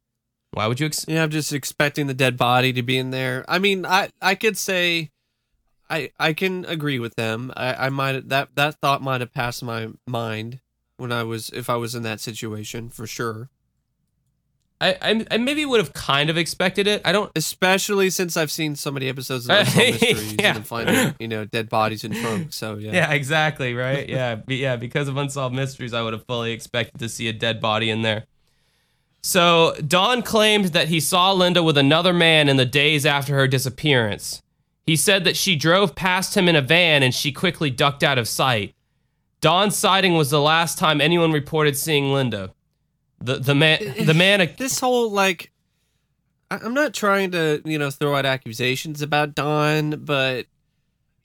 Why would you? I'm just expecting the dead body to be in there. I mean, I could say, I can agree with them. I might that thought might have passed my mind if I was in that situation for sure. I maybe would have kind of expected it. I don't, especially since I've seen so many episodes of Unsolved Mysteries and finding, you know, dead bodies in trunks. So yeah. Yeah, exactly, right? Yeah, yeah. Because of Unsolved Mysteries, I would have fully expected to see a dead body in there. So Don claimed that he saw Linda with another man in the days after her disappearance. He said that she drove past him in a van and she quickly ducked out of sight. Don's sighting was the last time anyone reported seeing Linda. The man. This whole, like, I'm not trying to, you know, throw out accusations about Don, but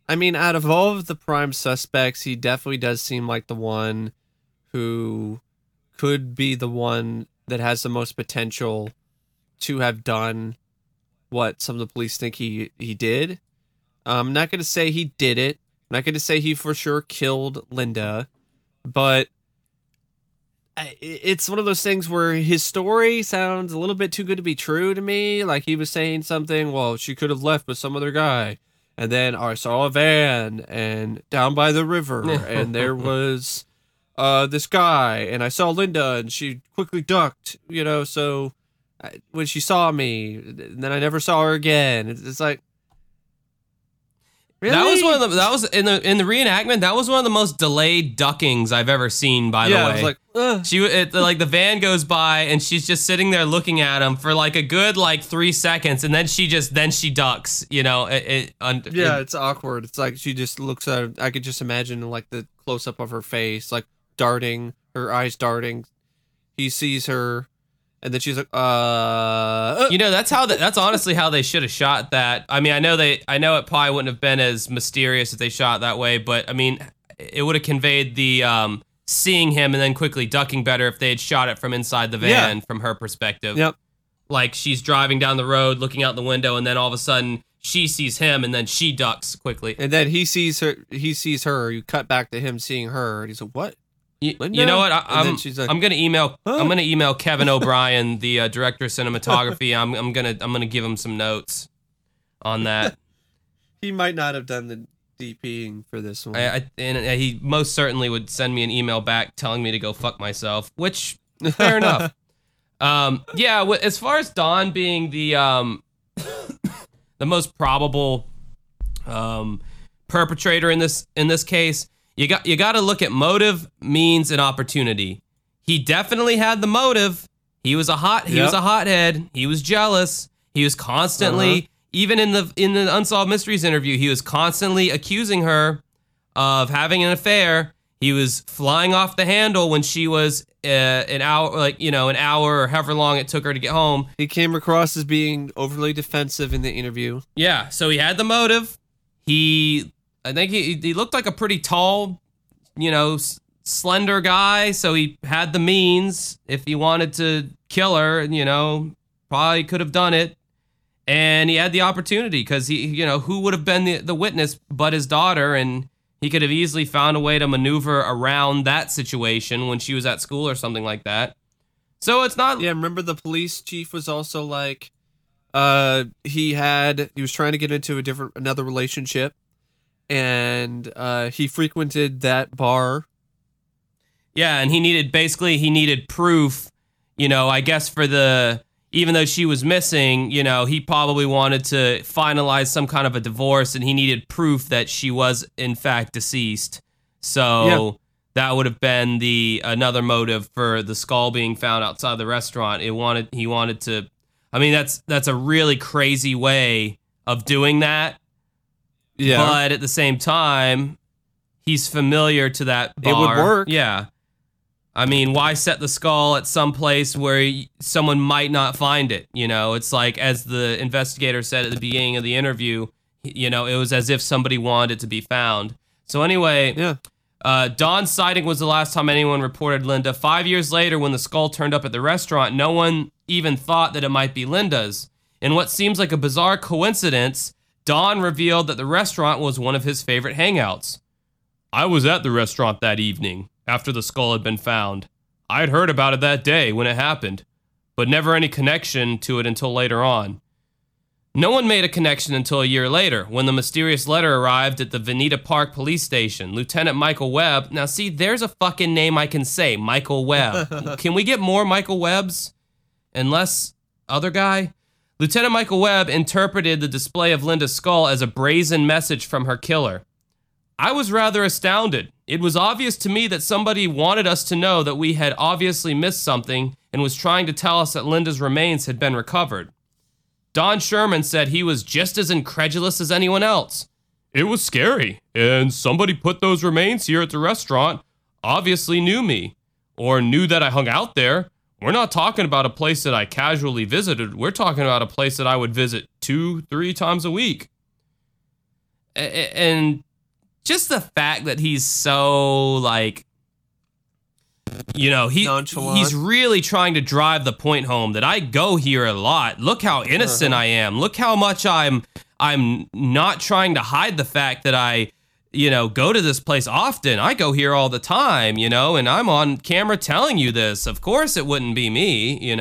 I mean, out of all of the prime suspects, he definitely does seem like the one who could be the one that has the most potential to have done what some of the police think he did. I'm not going to say he did it. I'm not going to say he for sure killed Linda, but it's one of those things where his story sounds a little bit too good to be true to me. Like, he was saying something, well, she could have left with some other guy. And then I saw a van and down by the river and there was this guy and I saw Linda and she quickly ducked, you know, so when she saw me, and then I never saw her again. It's like, really? That was in the reenactment. That was one of the most delayed duckings I've ever seen. By the way, I was like, ugh. The van goes by and she's just sitting there looking at him for like a good 3 seconds, and then she ducks. You know, it's awkward. It's like she just looks at. I could just imagine like the close up of her face, like darting, her eyes darting. He sees her, and then she's like, You know, that's honestly how they should have shot that. I mean, I know it probably wouldn't have been as mysterious if they shot that way, but I mean, it would have conveyed the seeing him and then quickly ducking better if they had shot it from inside the van from her perspective. Yep. Like she's driving down the road, looking out the window, and then all of a sudden she sees him and then she ducks quickly. And then he sees her. You cut back to him seeing her, and he's like, what? You know what? I'm gonna email. Huh? I'm gonna email Kevin O'Brien, the director of cinematography. I'm gonna give him some notes on that. He might not have done the DPing for this one. And he most certainly would send me an email back telling me to go fuck myself. Which, fair enough. Yeah. As far as Don being the the most probable perpetrator in this case. You got to look at motive, means, and opportunity. He definitely had the motive. He was a hothead. He was jealous. He was constantly, even in the Unsolved Mysteries interview, he was constantly accusing her of having an affair. He was flying off the handle when she was an hour or however long it took her to get home. He came across as being overly defensive in the interview. Yeah, so he had the motive. I think he looked like a pretty tall, slender guy, so he had the means. If he wanted to kill her, probably could have done it. And he had the opportunity because he, who would have been the witness but his daughter, and he could have easily found a way to maneuver around that situation when she was at school or something like that. So it's not... Yeah, remember the police chief was also like, he was trying to get into another relationship. And he frequented that bar. Yeah, and he needed proof, I guess even though she was missing, he probably wanted to finalize some kind of a divorce, and he needed proof that she was, in fact, deceased. So that would have been another motive for the skull being found outside the restaurant. He wanted to, that's a really crazy way of doing that. Yeah. But at the same time, he's familiar to that bar. It would work. Yeah. Why set the skull at some place where someone might not find it? It's like, as the investigator said at the beginning of the interview, it was as if somebody wanted it to be found. So anyway, Don's sighting was the last time anyone reported Linda. 5 years later, when the skull turned up at the restaurant, no one even thought that it might be Linda's. In what seems like a bizarre coincidence, Don revealed that the restaurant was one of his favorite hangouts. I was at the restaurant that evening, after the skull had been found. I had heard about it that day when it happened, but never any connection to it until later on. No one made a connection until a year later, when the mysterious letter arrived at the Veneta Park police station. Lieutenant Michael Webb... Now see, there's a fucking name I can say, Michael Webb. Can we get more Michael Webbs? And less other guy? Lieutenant Michael Webb interpreted the display of Linda's skull as a brazen message from her killer. I was rather astounded. It was obvious to me that somebody wanted us to know that we had obviously missed something and was trying to tell us that Linda's remains had been recovered. Don Sherman said he was just as incredulous as anyone else. It was scary, and somebody put those remains here at the restaurant, obviously knew me, or knew that I hung out there. We're not talking about a place that I casually visited. We're talking about a place that I would visit 2-3 times a week. And just the fact that he's so, nonchalant. He's really trying to drive the point home that I go here a lot. Look how innocent I am. Look how much I'm not trying to hide the fact that I... go to this place often. I go here all the time, and I'm on camera telling you this. Of course it wouldn't be me,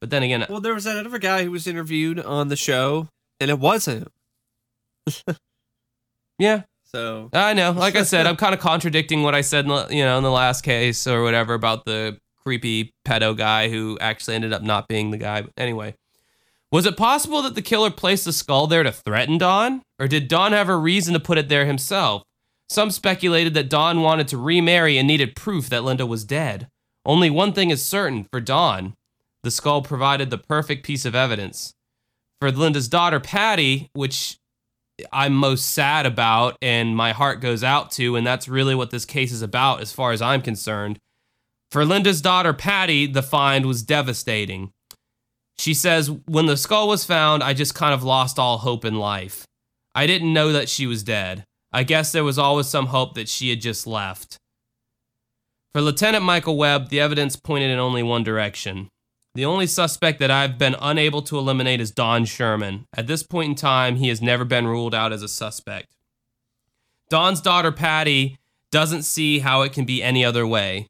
But then again... Well, there was that other guy who was interviewed on the show, and it wasn't. Yeah. So... I know. Like I said, I'm kind of contradicting what I said, in the last case or whatever about the creepy pedo guy who actually ended up not being the guy. But anyway. Was it possible that the killer placed the skull there to threaten Don? Or did Don have a reason to put it there himself? Some speculated that Don wanted to remarry and needed proof that Linda was dead. Only one thing is certain for Don. The skull provided the perfect piece of evidence. For Linda's daughter, Patty, which I'm most sad about and my heart goes out to, and that's really what this case is about as far as I'm concerned. For Linda's daughter, Patty, the find was devastating. She says, when the skull was found, I just kind of lost all hope in life. I didn't know that she was dead. I guess there was always some hope that she had just left. For Lieutenant Michael Webb, the evidence pointed in only one direction. The only suspect that I've been unable to eliminate is Don Sherman. At this point in time, he has never been ruled out as a suspect. Don's daughter, Patty, doesn't see how it can be any other way.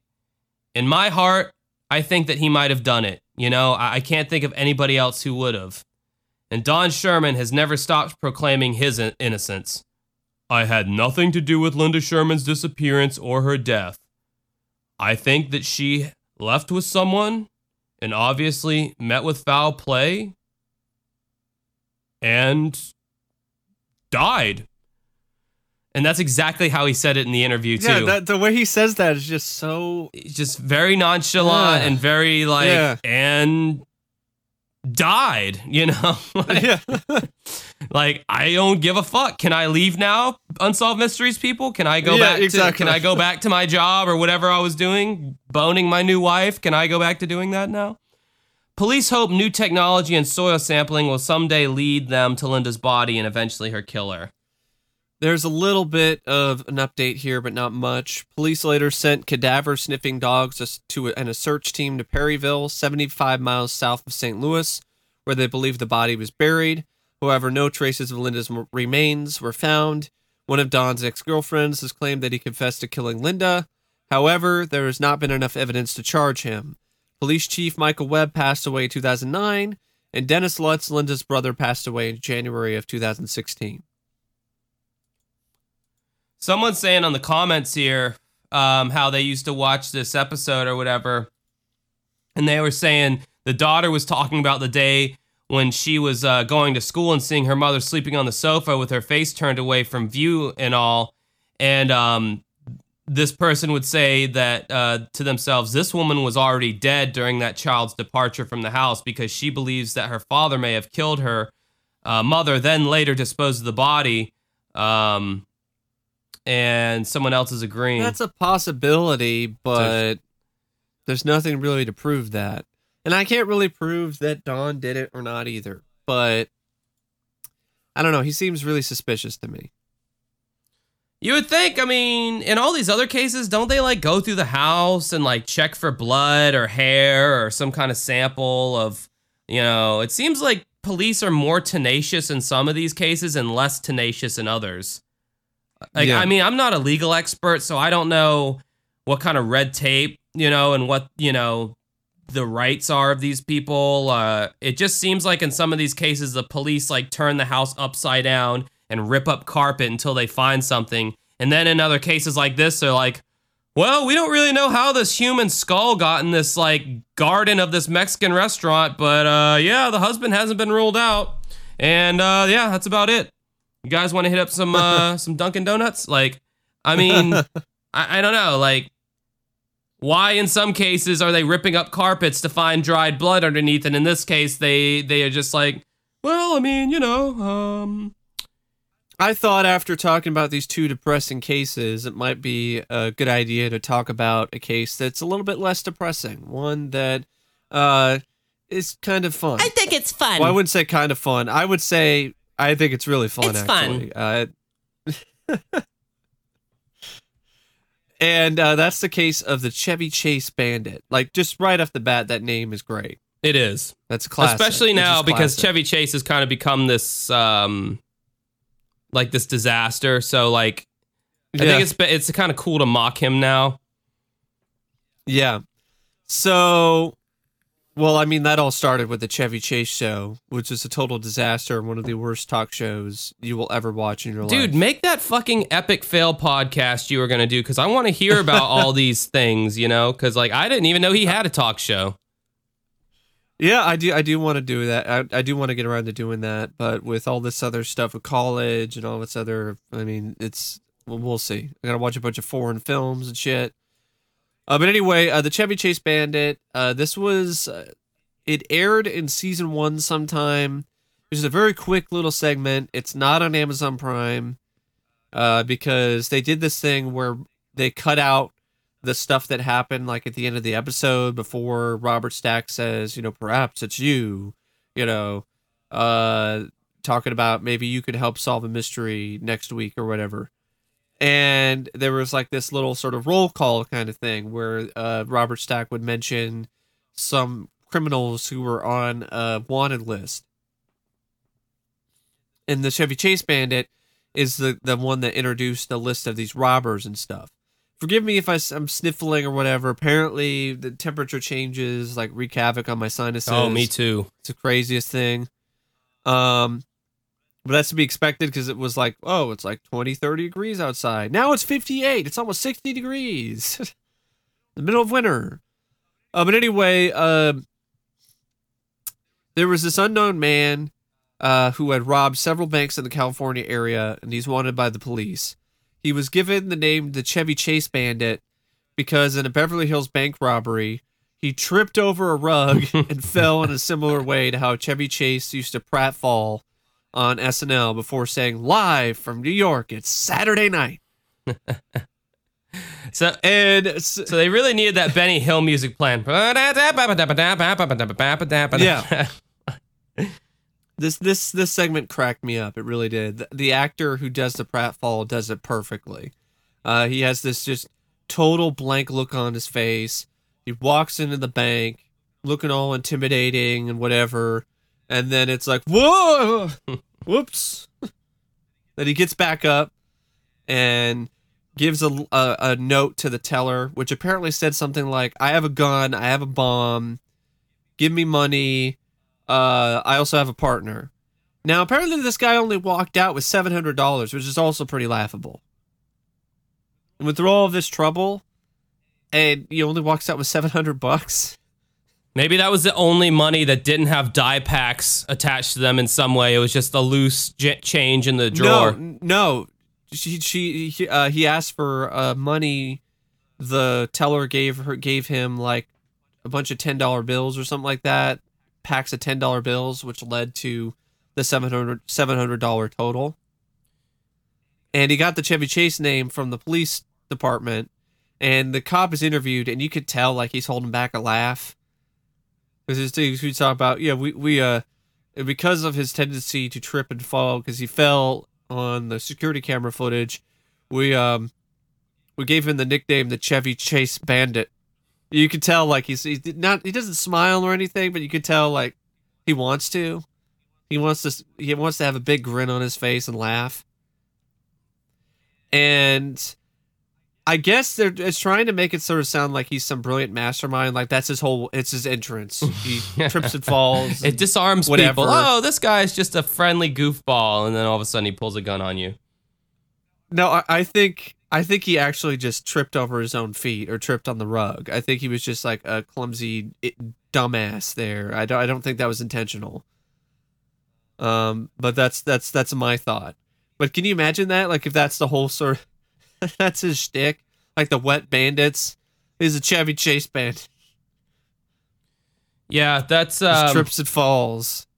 in my heart, I think that he might have done it. You know, I can't think of anybody else who would have. And Don Sherman has never stopped proclaiming his innocence. I had nothing to do with Linda Sherman's disappearance or her death. I think that she left with someone and obviously met with foul play and died. And that's exactly how he said it in the interview, too. Yeah, the way he says that is just so... It's just very nonchalant and very, like, and died, you know? Like, I don't give a fuck. Can I leave now, Unsolved Mysteries people? Can I go back to... Can I go back to my job or whatever I was doing? Boning my new wife? Can I go back to doing that now? Police hope new technology and soil sampling will someday lead them to Linda's body and eventually her killer. There's a little bit of an update here, but not much. Police later sent cadaver-sniffing dogs and a search team to Perryville, 75 miles south of St. Louis, where they believed the body was buried. However, no traces of Linda's remains were found. One of Don's ex-girlfriends has claimed that he confessed to killing Linda. However, there has not been enough evidence to charge him. Police Chief Michael Webb passed away in 2009, and Dennis Lutz, Linda's brother, passed away in January of 2016. Someone's saying on the comments here how they used to watch this episode or whatever, and they were saying the daughter was talking about the day when she was going to school and seeing her mother sleeping on the sofa with her face turned away from view and all, and this person would say that to themselves, this woman was already dead during that child's departure from the house because she believes that her father may have killed her mother, then later disposed of the body. And someone else is agreeing. That's a possibility, but there's nothing really to prove that. And I can't really prove that Don did it or not either, but I don't know. He seems really suspicious to me. You would think, I mean, in all these other cases, don't they like go through the house and like check for blood or hair or some kind of sample of, you know, it seems like police are more tenacious in some of these cases and less tenacious in others. Like, I mean, I'm not a legal expert, so I don't know what kind of red tape, you know, and what, you know, the rights are of these people. It just seems like in some of these cases, the police like turn the house upside down and rip up carpet until they find something. And then in other cases like this, they're like, well, we don't really know how this human skull got in this like garden of this Mexican restaurant. But yeah, the husband hasn't been ruled out. And yeah, that's about it. You guys want to hit up some Dunkin' Donuts? Like, I mean, I don't know. Like, why in some cases are they ripping up carpets to find dried blood underneath? And in this case, they are just like, well, I mean, you know. I thought after talking about these two depressing cases, it might be a good idea to talk about a case that's a little bit less depressing. One that is kind of fun. I think it's fun. Well, I wouldn't say kind of fun. I would say... I think it's really fun, It's actually fun. And that's the case of the Chevy Chase Bandit. Like, just right off the bat, that name is great. It is. That's classic. Especially now because Chevy Chase has kind of become this, like, this disaster. So, like, I think it's kind of cool to mock him now. Yeah. So... Well, I mean, that all started with the Chevy Chase show, which is a total disaster and one of the worst talk shows you will ever watch in your life. Dude, make that fucking epic fail podcast you were going to do, because I want to hear about all these things, you know, because like I didn't even know he had a talk show. Yeah, I do want to do that. I do want to get around to doing that. But with all this other stuff with college and all this other, I mean, it's we'll see. I got to watch a bunch of foreign films and shit. But anyway, the Chevy Chase Bandit, this was, it aired in season 1 sometime. It was a very quick little segment. It's not on Amazon Prime because they did this thing where they cut out the stuff that happened like at the end of the episode before Robert Stack says, you know, perhaps it's you know, talking about maybe you could help solve a mystery next week or whatever. And there was like this little sort of roll call kind of thing where Robert Stack would mention some criminals who were on a wanted list. And the Chevy Chase Bandit is the one that introduced the list of these robbers and stuff. forgive me if I'm sniffling or whatever. Apparently the temperature changes like wreak havoc on my sinuses. Oh, me too. It's the craziest thing. But that's to be expected because it was like, oh, it's like 20, 30 degrees outside. Now it's 58. It's almost 60 degrees. The middle of winter. But anyway, there was this unknown man who had robbed several banks in the California area, and he's wanted by the police. He was given the name the Chevy Chase Bandit because in a Beverly Hills bank robbery, he tripped over a rug and fell in a similar way to how Chevy Chase used to pratfall on SNL before saying, "Live from New York, it's Saturday night." So they really needed that Benny Hill music playing. Yeah. This segment cracked me up. It really did. The actor who does the pratfall does it perfectly. He has this just total blank look on his face. He walks into the bank looking all intimidating and whatever. And then it's like, whoa, whoops. Then he gets back up and gives a note to the teller, which apparently said something like, "I have a gun, I have a bomb, give me money, I also have a partner." Now, apparently this guy only walked out with $700, which is also pretty laughable. And went through all of this trouble, and he only walks out with $700. Maybe that was the only money that didn't have die packs attached to them in some way. It was just a loose change in the drawer. No. He asked for money. The teller gave him like a bunch of $10 bills or something like that, packs of $10 bills, which led to the $700 total. And he got the Chevy Chase name from the police department, and the cop is interviewed, and you could tell like he's holding back a laugh because his dudes who talk about because of his tendency to trip and fall because he fell on the security camera footage, we gave him the nickname the Chevy Chase Bandit. You could tell like he doesn't smile or anything, but you could tell like he wants to. He wants to have a big grin on his face and laugh. And I guess it's trying to make it sort of sound like he's some brilliant mastermind. Like that's it's his entrance. He trips and falls. It disarms whatever. People. Oh, this guy's just a friendly goofball. And then all of a sudden he pulls a gun on you. No, I think he actually just tripped over his own feet or tripped on the rug. I think he was just like a clumsy dumbass there. I don't think that was intentional. But that's my thought. But can you imagine that? Like if that's the whole sort of, that's his shtick, like the wet bandits. He's a Chevy Chase Bandit. Yeah, that's trips and falls.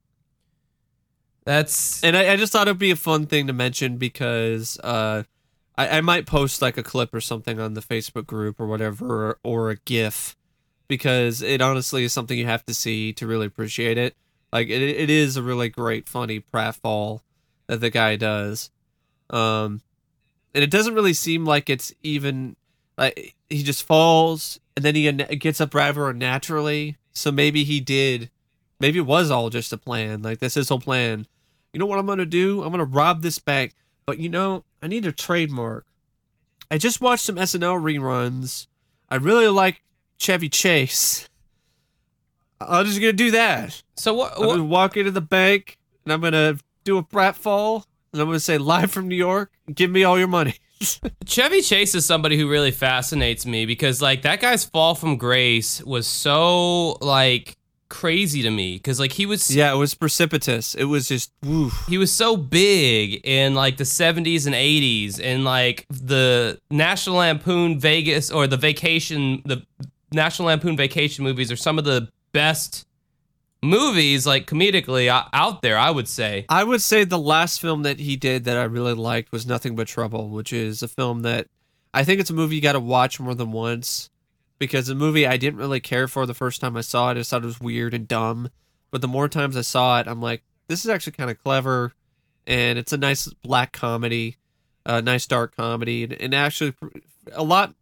That's, and I just thought it'd be a fun thing to mention because I might post like a clip or something on the Facebook group or whatever, or a GIF, because it honestly is something you have to see to really appreciate it. Like it is a really great, funny pratfall that the guy does. And it doesn't really seem like it's even like he just falls and then he gets up rather unnaturally. So maybe it was all just a plan. Like that's his whole plan. You know what I'm going to do? I'm going to rob this bank, but you know, I need a trademark. I just watched some SNL reruns. I really like Chevy Chase. I'm just going to do that. So I'm going to walk into the bank and I'm going to do a pratfall. And I'm going to say, "Live from New York, give me all your money." Chevy Chase is somebody who really fascinates me because, like, that guy's fall from grace was so, like, crazy to me. Because, like, he was... Yeah, it was precipitous. It was just, woof. He was so big in, like, the 70s and 80s. And, like, the National Lampoon Vegas or the National Lampoon Vacation movies are some of the best movies, like, comedically out there. I would say the last film that he did that I really liked was Nothing But Trouble, which is a film that I think it's a movie you got to watch more than once, because the movie I didn't really care for the first time I saw it. I just thought it was weird and dumb, but the more times I saw it, I'm like, this is actually kind of clever, and it's a nice black comedy, a nice dark comedy, and actually a lot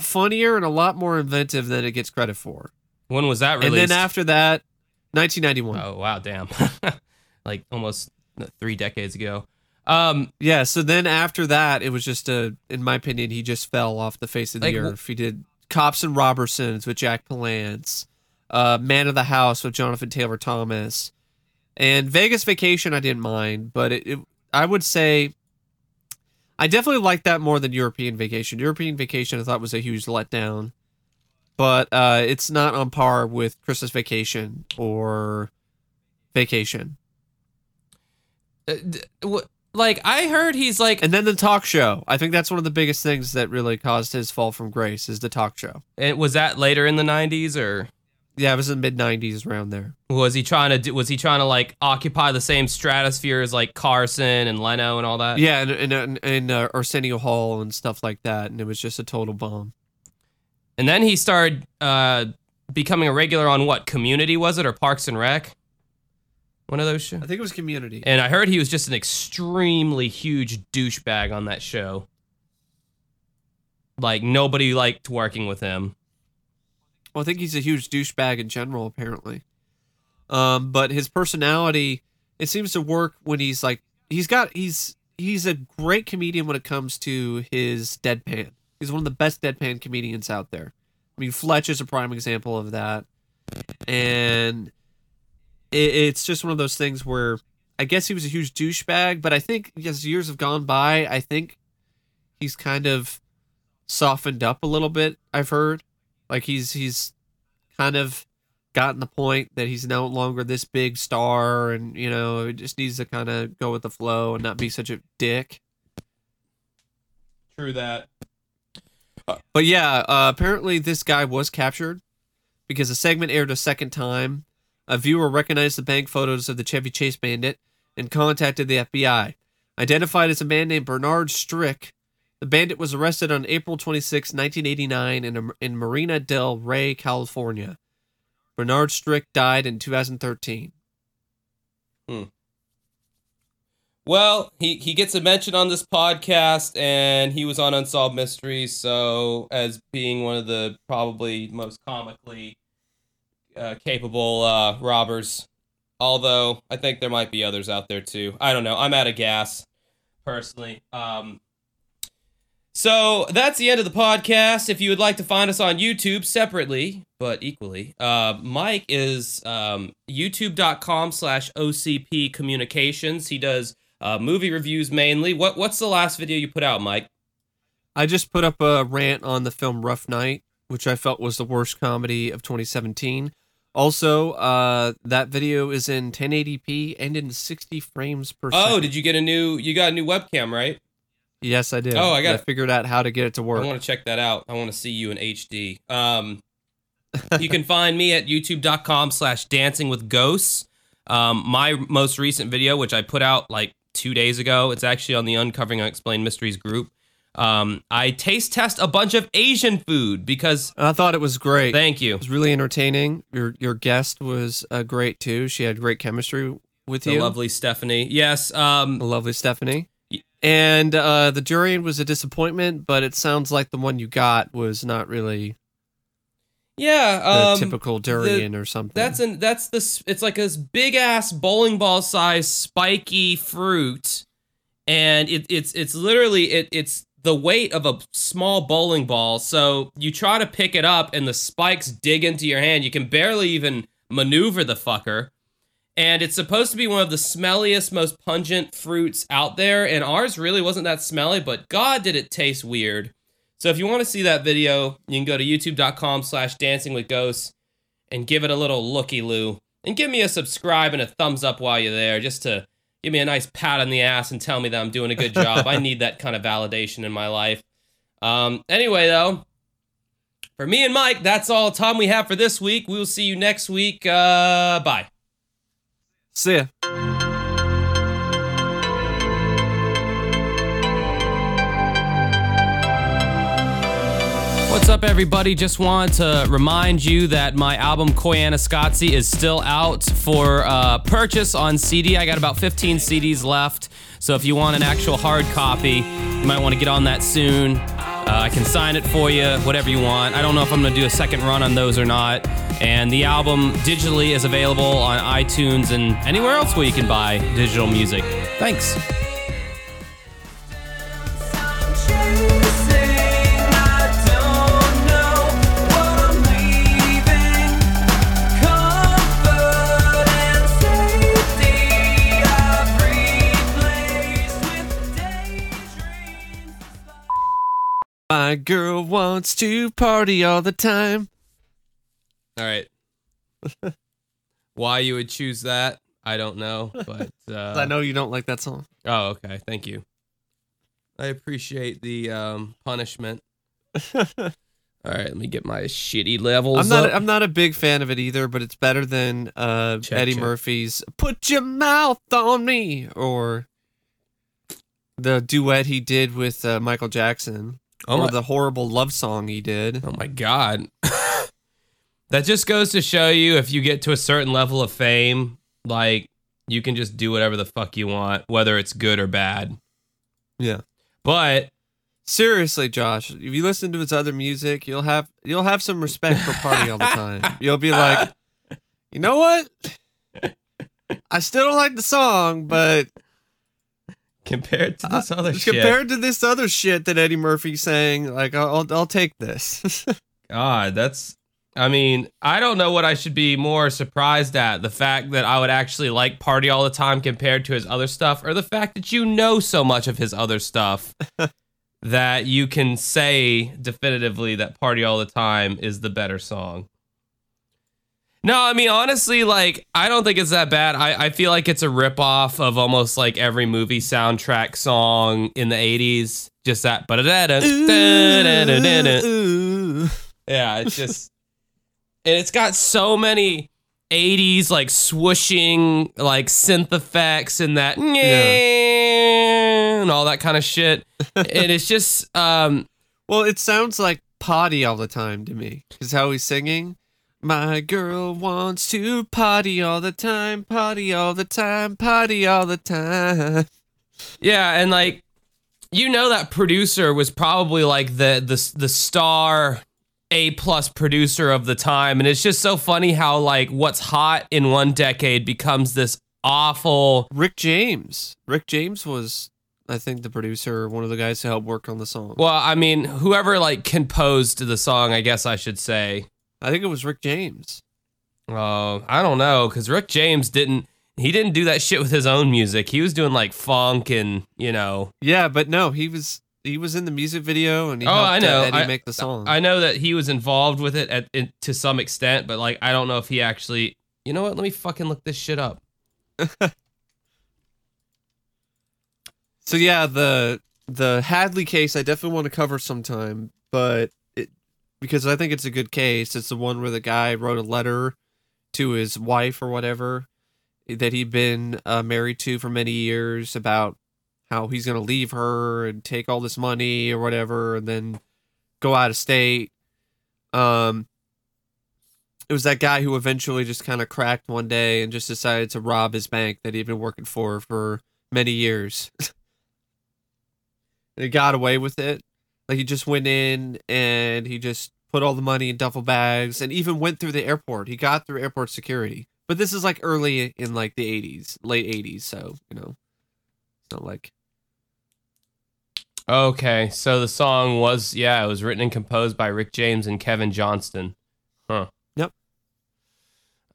funnier and a lot more inventive than it gets credit for. When was that released? And then after that, 1991. Oh, wow, damn. Like almost 3 decades ago. Yeah. So then after that, it was just in my opinion, he just fell off the face of the earth. He did Cops and Robertsons with Jack Palance, Man of the House with Jonathan Taylor Thomas, and Vegas Vacation. I didn't mind, but I would say I definitely liked that more than European Vacation. European Vacation I thought was a huge letdown, but it's not on par with Christmas Vacation or Vacation. Like, I heard he's like... And then the talk show. I think that's one of the biggest things that really caused his fall from grace is the talk show. And was that later in the 90s or... Yeah, it was in the mid-90s around there. Was he trying to like occupy the same stratosphere as like Carson and Leno and all that? Yeah, and Arsenio Hall and stuff like that, and it was just a total bomb. And then he started becoming a regular on what, Community was it, or Parks and Rec? One of those shows? I think it was Community. And I heard he was just an extremely huge douchebag on that show. Like, nobody liked working with him. Well, I think he's a huge douchebag in general, apparently. But his personality, it seems to work when he's like, he's a great comedian when it comes to his deadpan. He's one of the best deadpan comedians out there. I mean, Fletch is a prime example of that. And it's just one of those things where I guess he was a huge douchebag, but I think as years have gone by, I think he's kind of softened up a little bit, I've heard. Like, he's kind of gotten the point that he's no longer this big star and, you know, it just needs to kind of go with the flow and not be such a dick. True that. But yeah, apparently this guy was captured because the segment aired a second time. A viewer recognized the bank photos of the Chevy Chase bandit and contacted the FBI. Identified as a man named Bernard Strick, the bandit was arrested on April 26, 1989 in Marina del Rey, California. Bernard Strick died in 2013. Well, he gets a mention on this podcast, and he was on Unsolved Mysteries, so as being one of the probably most comically capable robbers. Although, I think there might be others out there, too. I don't know. I'm out of gas, personally. So that's the end of the podcast. If you would like to find us on YouTube separately, but equally, Mike is youtube.com/OCP Communications. He does movie reviews mainly. What's the last video you put out, Mike? I just put up a rant on the film Rough Night, which I felt was the worst comedy of 2017. Also, that video is in 1080p and in 60 frames per second. Oh, did you get a new webcam, right? Yes, I did. Oh, I figured out how to get it to work. I want to check that out. I want to see you in HD. You can find me at youtube.com/dancingwithghosts. My most recent video, which I put out like 2 days ago, it's actually on the Uncovering Unexplained Mysteries group. I taste test a bunch of Asian food because... I thought it was great. Thank you. It was really entertaining. Your guest was great, too. She had great chemistry with you. The lovely Stephanie. Yes. The lovely Stephanie. And the durian was a disappointment, but it sounds like the one you got was not really, the typical durian or something. It's like this big ass bowling ball size spiky fruit, and it's literally the weight of a small bowling ball. So you try to pick it up, and the spikes dig into your hand. You can barely even maneuver the fucker. And it's supposed to be one of the smelliest, most pungent fruits out there. And ours really wasn't that smelly, but God, did it taste weird. So if you want to see that video, you can go to youtube.com/dancingwithghosts and give it a little looky-loo. And give me a subscribe and a thumbs up while you're there, just to give me a nice pat on the ass and tell me that I'm doing a good job. I need that kind of validation in my life. Anyway, though, for me and Mike, that's all the time we have for this week. We will see you next week. Bye. See ya. What's up, everybody? Just wanted to remind you that my album Koyaanisqatsi is still out for purchase on CD. I got about 15 CDs left, so if you want an actual hard copy, you might want to get on that soon. I can sign it for you, whatever you want. I don't know if I'm going to do a second run on those or not. And the album digitally is available on iTunes and anywhere else where you can buy digital music. Thanks. My girl wants to party all the time. All right. Why you would choose that, I don't know, but... I know you don't like that song. Oh, okay. Thank you. I appreciate the punishment. All right, let me get my shitty levels up. I'm not a big fan of it either, but it's better than Eddie Murphy's Put Your Mouth on Me, or the duet he did with Michael Jackson, or the horrible love song he did. Oh, my God. That just goes to show you, if you get to a certain level of fame, like, you can just do whatever the fuck you want, whether it's good or bad. Yeah. But seriously, Josh, if you listen to his other music, you'll have some respect for Party All the Time. You'll be like, you know what? I still don't like the song, but compared to this other shit. Compared to this other shit that Eddie Murphy sang, like, I'll take this. God, that's... I mean, I don't know what I should be more surprised at, the fact that I would actually like Party All the Time compared to his other stuff, or the fact that you know so much of his other stuff that you can say definitively that Party All the Time is the better song. No, I mean, honestly, like, I don't think it's that bad. I feel like it's a ripoff of almost like every movie soundtrack song in the 80s. Just that. Ooh. Yeah, it's just... And it's got so many 80s, like, swooshing, like, synth effects and that, and all that kind of shit. And it's just... well, it sounds like potty all the time to me, is how he's singing. My girl wants to potty all the time, potty all the time, potty all the time. Yeah, and, like, you know that producer was probably, like, the star... A+ producer of the time, and it's just so funny how, like, what's hot in one decade becomes this awful... Rick James was, I think, the producer, one of the guys who helped work on the song. Well, I mean, whoever, like, composed the song, I guess I should say. I think it was Rick James. I don't know, because Rick James didn't do that shit with his own music. He was doing, like, funk and, you know... Yeah, but no, he was in the music video, and he helped Eddie make the song. I know that he was involved with it to some extent, but, like, I don't know if he actually... You know what? Let me fucking look this shit up. So, yeah, the Hadley case I definitely want to cover sometime, but because I think it's a good case. It's the one where the guy wrote a letter to his wife or whatever that he'd been married to for many years about how he's going to leave her and take all this money or whatever, and then go out of state. It was that guy who eventually just kind of cracked one day and just decided to rob his bank that he'd been working for many years. And he got away with it. Like, he just went in and he just put all the money in duffel bags and even went through the airport. He got through airport security, but this is, like, early in, like, the 80s, late 80s. So, you know, it's not like... Okay, so the song was, it was written and composed by Rick James and Kevin Johnston. Huh. Yep.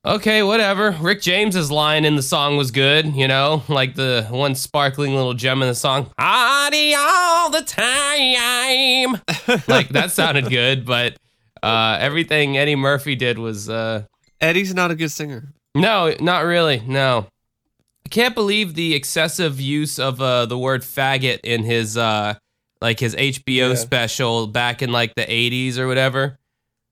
Okay, whatever. Rick James's line in the song was good, you know, like the one sparkling little gem in the song. Party all the time. Like, that sounded good, but everything Eddie Murphy did was... Eddie's not a good singer. No, not really, no. I can't believe the excessive use of the word faggot in his his HBO special back in, like, the 80s or whatever.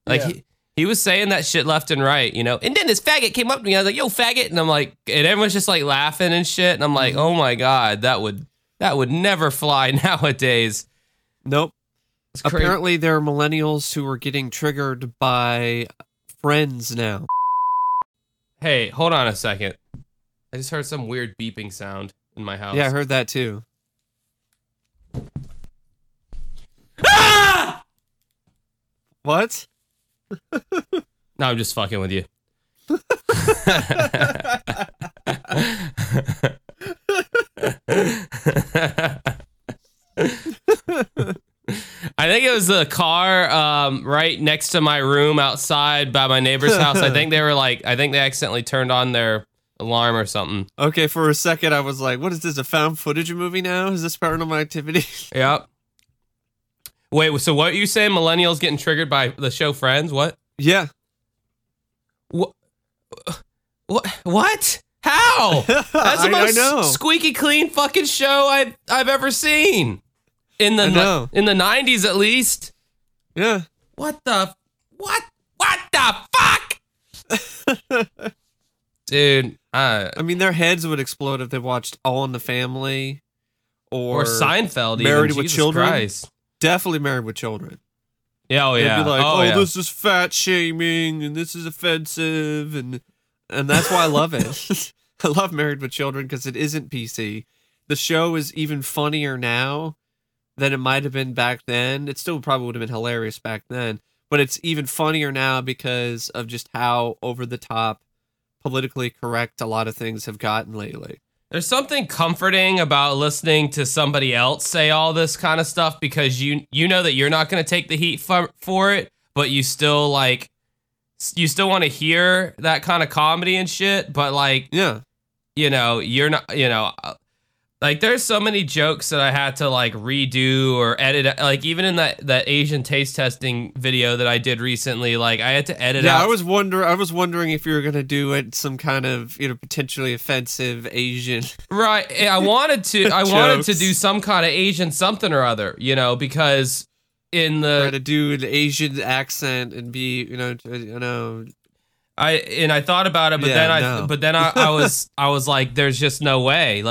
Like, he was saying that shit left and right, you know. And then this faggot came up to me. I was like, "Yo, faggot." And I'm like, and everyone's just, like, laughing and shit. And I'm like, "Oh my God, that would never fly nowadays." Nope. Apparently there are millennials who are getting triggered by Friends now. Hey, hold on a second. I just heard some weird beeping sound in my house. Yeah, I heard that too. Ah! What? No, I'm just fucking with you. I think it was the car right next to my room outside by my neighbor's house. I think they accidentally turned on their alarm or something. Okay, for a second I was like, what is this, a found footage movie now? Is this Paranormal Activity? Yep. Wait, so what you saying? Millennials getting triggered by the show Friends? What? Yeah. What? How? That's the most squeaky clean fucking show I've ever seen. In the 90s at least. Yeah. What the fuck? Dude, I mean their heads would explode if they watched All in the Family or Seinfeld, Married even. With Jesus Children. Christ. Definitely Married with Children. Yeah, oh yeah. They'd be like, this is fat shaming and this is offensive and that's why I love it. I love Married with Children because it isn't PC. The show is even funnier now than it might have been back then. It still probably would have been hilarious back then, but it's even funnier now because of just how over the top politically correct a lot of things have gotten lately. There's something comforting about listening to somebody else say all this kind of stuff because you know that you're not going to take the heat for it, but you still want to hear that kind of comedy and shit, but you're not, there's so many jokes that I had to redo or edit, even in that Asian taste testing video that I did recently, I had to edit out. Yeah, I was wondering if you were going to do it some kind of, potentially offensive Asian. Right. I wanted to do some kind of Asian something or other, because try to do an Asian accent and be, I thought about it, but then I was like, there's just no way.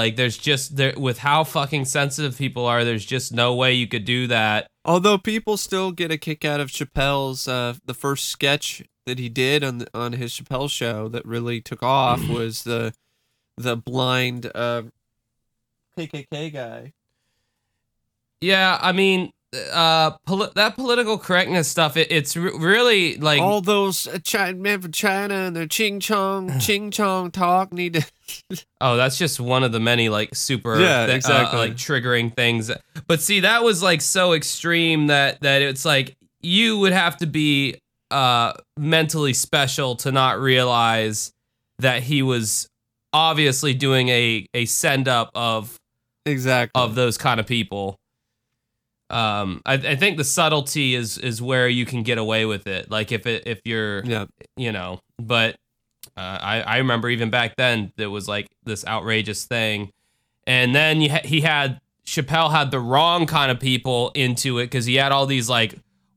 With how fucking sensitive people are, there's just no way you could do that. Although people still get a kick out of Chappelle's, the first sketch that he did on his Chappelle show that really took off was the blind KKK guy. Yeah, I mean. That political correctness stuff, it's really like all those men from China and their ching chong talk need to. Oh, that's just one of the many super triggering things. But see, that was so extreme that it's you would have to be mentally special to not realize that he was obviously doing a send up of those kind of people. I think the subtlety is where you can get away with it. I remember even back then, there was this outrageous thing. And then Chappelle had the wrong kind of people into it. 'Cause he had all these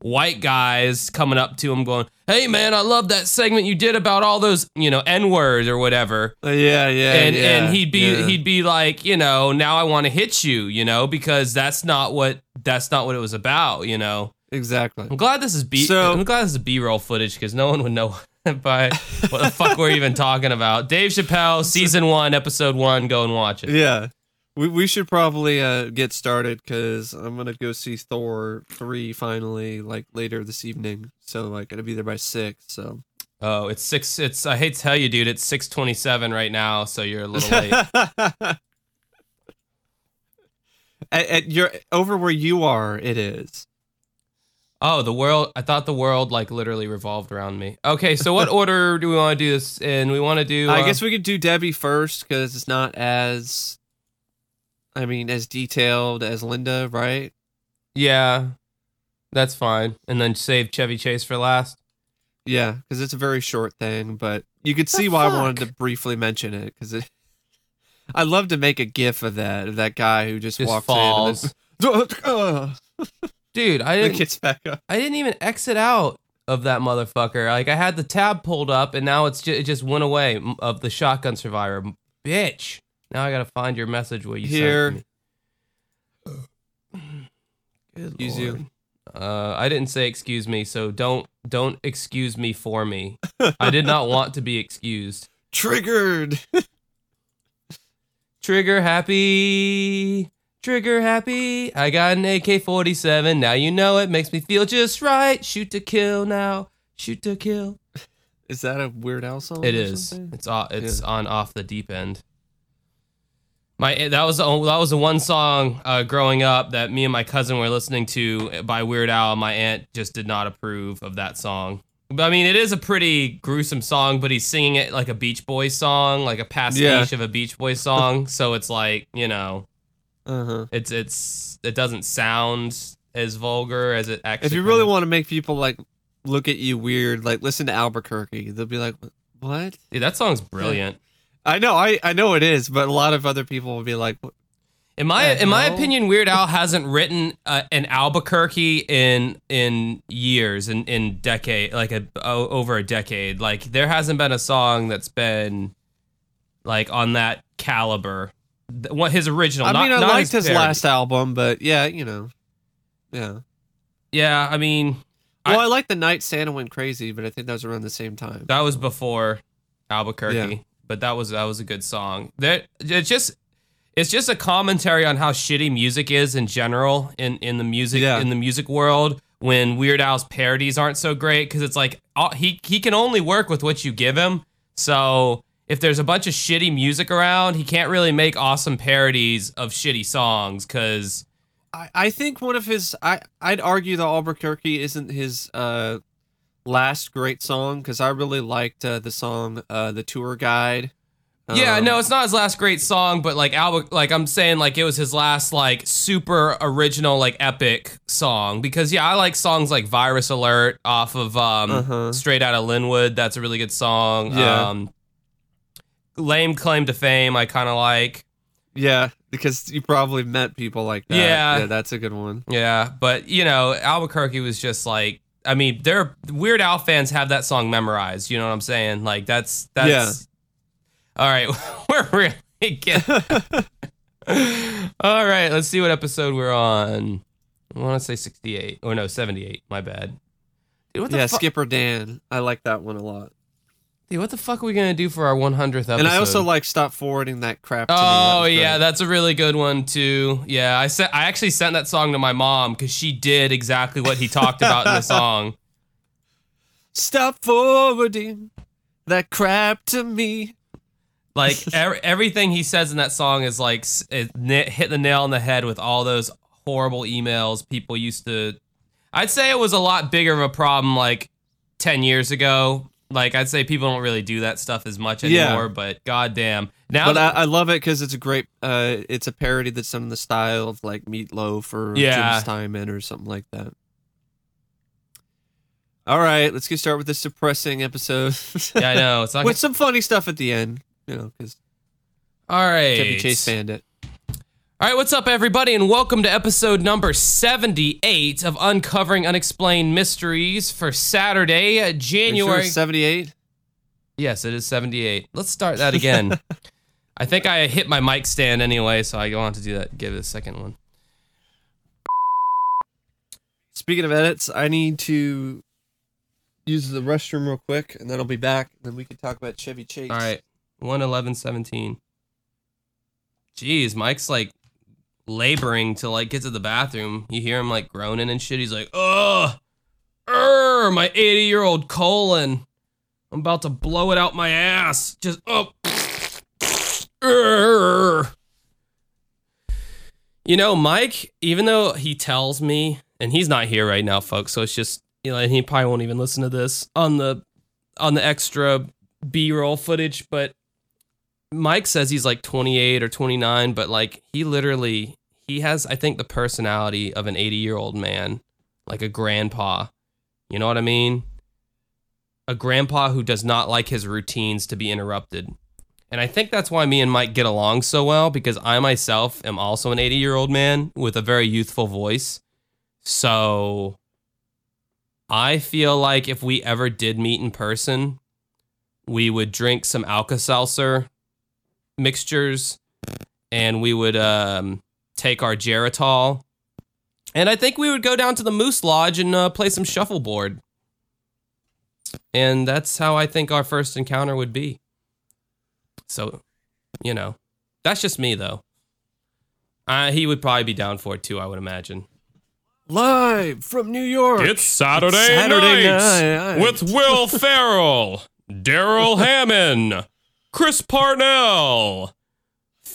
white guys coming up to him going, "Hey man, I love that segment you did about all those, N-words or whatever." And he'd be like, "Now I want to hit you," because that's not what it was about, Exactly. I'm glad this is B-roll footage because no one would know by what the fuck we're even talking about. Dave Chappelle, season 1, episode 1. Go and watch it. Yeah. We should probably get started because I'm going to go see Thor 3 finally later this evening. So going to be there by 6. So. Oh, it's 6. I hate to tell you, dude, it's 6:27 right now. So you're a little late. Over where you are, it is. Oh, the world. I thought the world literally revolved around me. Okay, so what order do we want to do this in? We want to do... I guess we could do Debbie first because it's not as detailed as Linda, right? Yeah, that's fine. And then save Chevy Chase for last. Yeah, because it's a very short thing, but you could see why I wanted to briefly mention it. Because I'd love to make a gif of that guy who just walks falls in. And dude, gets back up. I didn't even exit out of that motherfucker. I had the tab pulled up, and now it just went away of the Shotgun Survivor, bitch. Now I gotta find your message where you sent me. Good excuse Lord. You. I didn't say excuse me, so don't excuse me for me. I did not want to be excused. Triggered. Trigger happy. I got an AK-47. Now you know it makes me feel just right. Shoot to kill now. Shoot to kill. Is that a Weird Al song? It is. Something? It's on Off the Deep End. That was the one song growing up that me and my cousin were listening to by Weird Al. My aunt just did not approve of that song. But I mean, it is a pretty gruesome song, but he's singing it like a Beach Boys song, like a pastiche of a Beach Boys song. So it's it doesn't sound as vulgar as it actually. If you really want to make people like look at you weird, like listen to Albuquerque. They'll be like, "What? Dude, that song's brilliant." Yeah. I know, I know it is, but a lot of other people will be like, what? In my opinion, Weird Al hasn't written an Albuquerque in years, in decade, like over a decade. Like there hasn't been a song that's been like on that caliber. What his original? I liked his last album, but yeah, you know, yeah. I mean, I like the night Santa went crazy, but I think that was around the same time. That was before Albuquerque, but that was a good song. That It's just a commentary on how shitty music is in general in the music world when Weird Al's parodies aren't so great, because it's like he can only work with what you give him. So if there's a bunch of shitty music around, he can't really make awesome parodies of shitty songs. Because I think one of his I'd argue that Albuquerque isn't his last great song, because I really liked the song "The Tour Guide." Yeah, no, it's not his last great song, but like I'm saying, like it was his last like super original like epic song, because I like songs like "Virus Alert" off of Straight Outta Linwood. That's a really good song. Yeah. Lame Claim to Fame, I kind of like. Yeah, because you probably met people like that. Yeah, that's a good one. Yeah, but you know, Albuquerque was just like, I mean, they're Weird Al fans have that song memorized. You know what I'm saying? Like that's. Yeah. All right, we're really getting... All right, let's see what episode we're on. I want to say 68. Or no, 78. My bad. Dude, what the Skipper Dan. I like that one a lot. Dude, what the fuck are we going to do for our 100th episode? And I also like Stop Forwarding That Crap to Me. Oh, yeah, that's a really good one, too. Yeah, I actually sent that song to my mom because she did exactly what he talked about in the song. Stop forwarding that crap to me. Like everything he says in that song is like hit the nail on the head with all those horrible emails people used to. I'd say it was a lot bigger of a problem like 10 years ago. Like I'd say people don't really do that stuff as much anymore. Yeah. But goddamn, now. But I love it because it's a great. It's a parody that's in the style of like Meatloaf or Jim Steinman or something like that. All right, let's get started with this depressing episode. Yeah, I know. It's not with some funny stuff at the end. You know, because... All right. Chevy Chase Bandit. All right, what's up, everybody, and welcome to episode number 78 of Uncovering Unexplained Mysteries for Saturday, January... Are you sure it's 78? Yes, it is 78. Let's start that again. I think I hit my mic stand anyway, so I want to do that. Give it a second one. Speaking of edits, I need to use the restroom real quick, and then I'll be back, and then we can talk about Chevy Chase. All right. 1:11:17. Jeez, Mike's like laboring to like get to the bathroom. You hear him like groaning and shit. He's like, "Ugh, my 80-year-old colon. I'm about to blow it out my ass. Just You know, Mike. Even though he tells me, and he's not here right now, folks. So it's just, you know, and he probably won't even listen to this on the extra B-roll footage, but. Mike says he's like 28 or 29, but like he has, I think, the personality of an 80-year-old man, like a grandpa. You know what I mean? A grandpa who does not like his routines to be interrupted. And I think that's why me and Mike get along so well, because I myself am also an 80-year-old man with a very youthful voice. So I feel like if we ever did meet in person, we would drink some Alka-Seltzer mixtures, and we would take our Geritol, and I think we would go down to the Moose Lodge and play some shuffleboard. And that's how I think our first encounter would be. So, you know, that's just me, though. He would probably be down for it, too, I would imagine. Live from New York. It's Saturday night. With Will Ferrell, Daryl Hammond, Chris Parnell.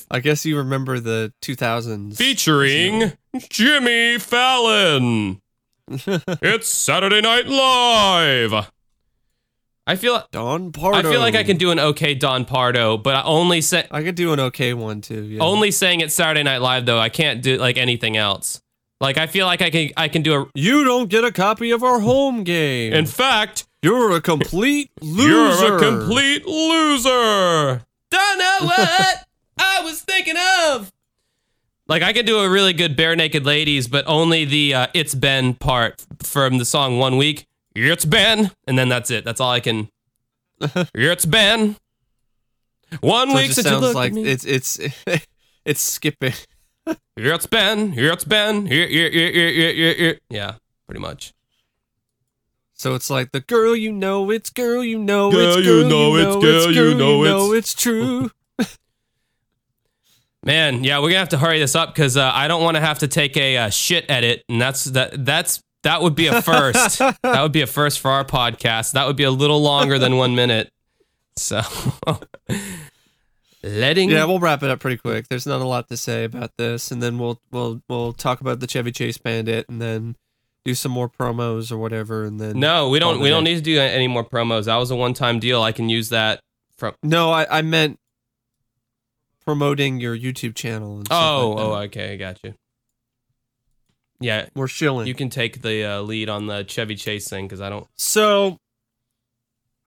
I guess you remember the 2000s. Featuring Jimmy Fallon. It's Saturday Night Live. Don Pardo. I feel like I can do an okay Don Pardo, but I could do an okay one too. Yeah. Only saying it's Saturday Night Live, though. I can't do like anything else. Like, I feel like I can do a... You don't get a copy of our home game. In fact... You're a complete loser. You're a complete loser. Don't know what I was thinking of. Like, I could do a really good Bare Naked Ladies, but only the It's Been part from the song 1 Week. It's been. And then that's it. That's all I can... It's been. 1 week since you looked at me. It's skipping. It's been. It's been. Yeah, pretty much. So it's like the girl you know, it's girl you know, it's girl you know, it's girl you know, it's true. Man, yeah, we're gonna have to hurry this up because I don't want to have to take a shit edit, and that would be a first. That would be a first for our podcast. That would be a little longer than 1 minute. So, yeah, we'll wrap it up pretty quick. There's not a lot to say about this, and then we'll talk about the Chevy Chase Bandit, and then. Do some more promos or whatever, and then no, we don't need to do any more promos. That was a one-time deal. I can use that from. No, I meant promoting your YouTube channel. And okay, I got you. Yeah, we're chilling. You can take the lead on the Chevy Chase thing because I don't. So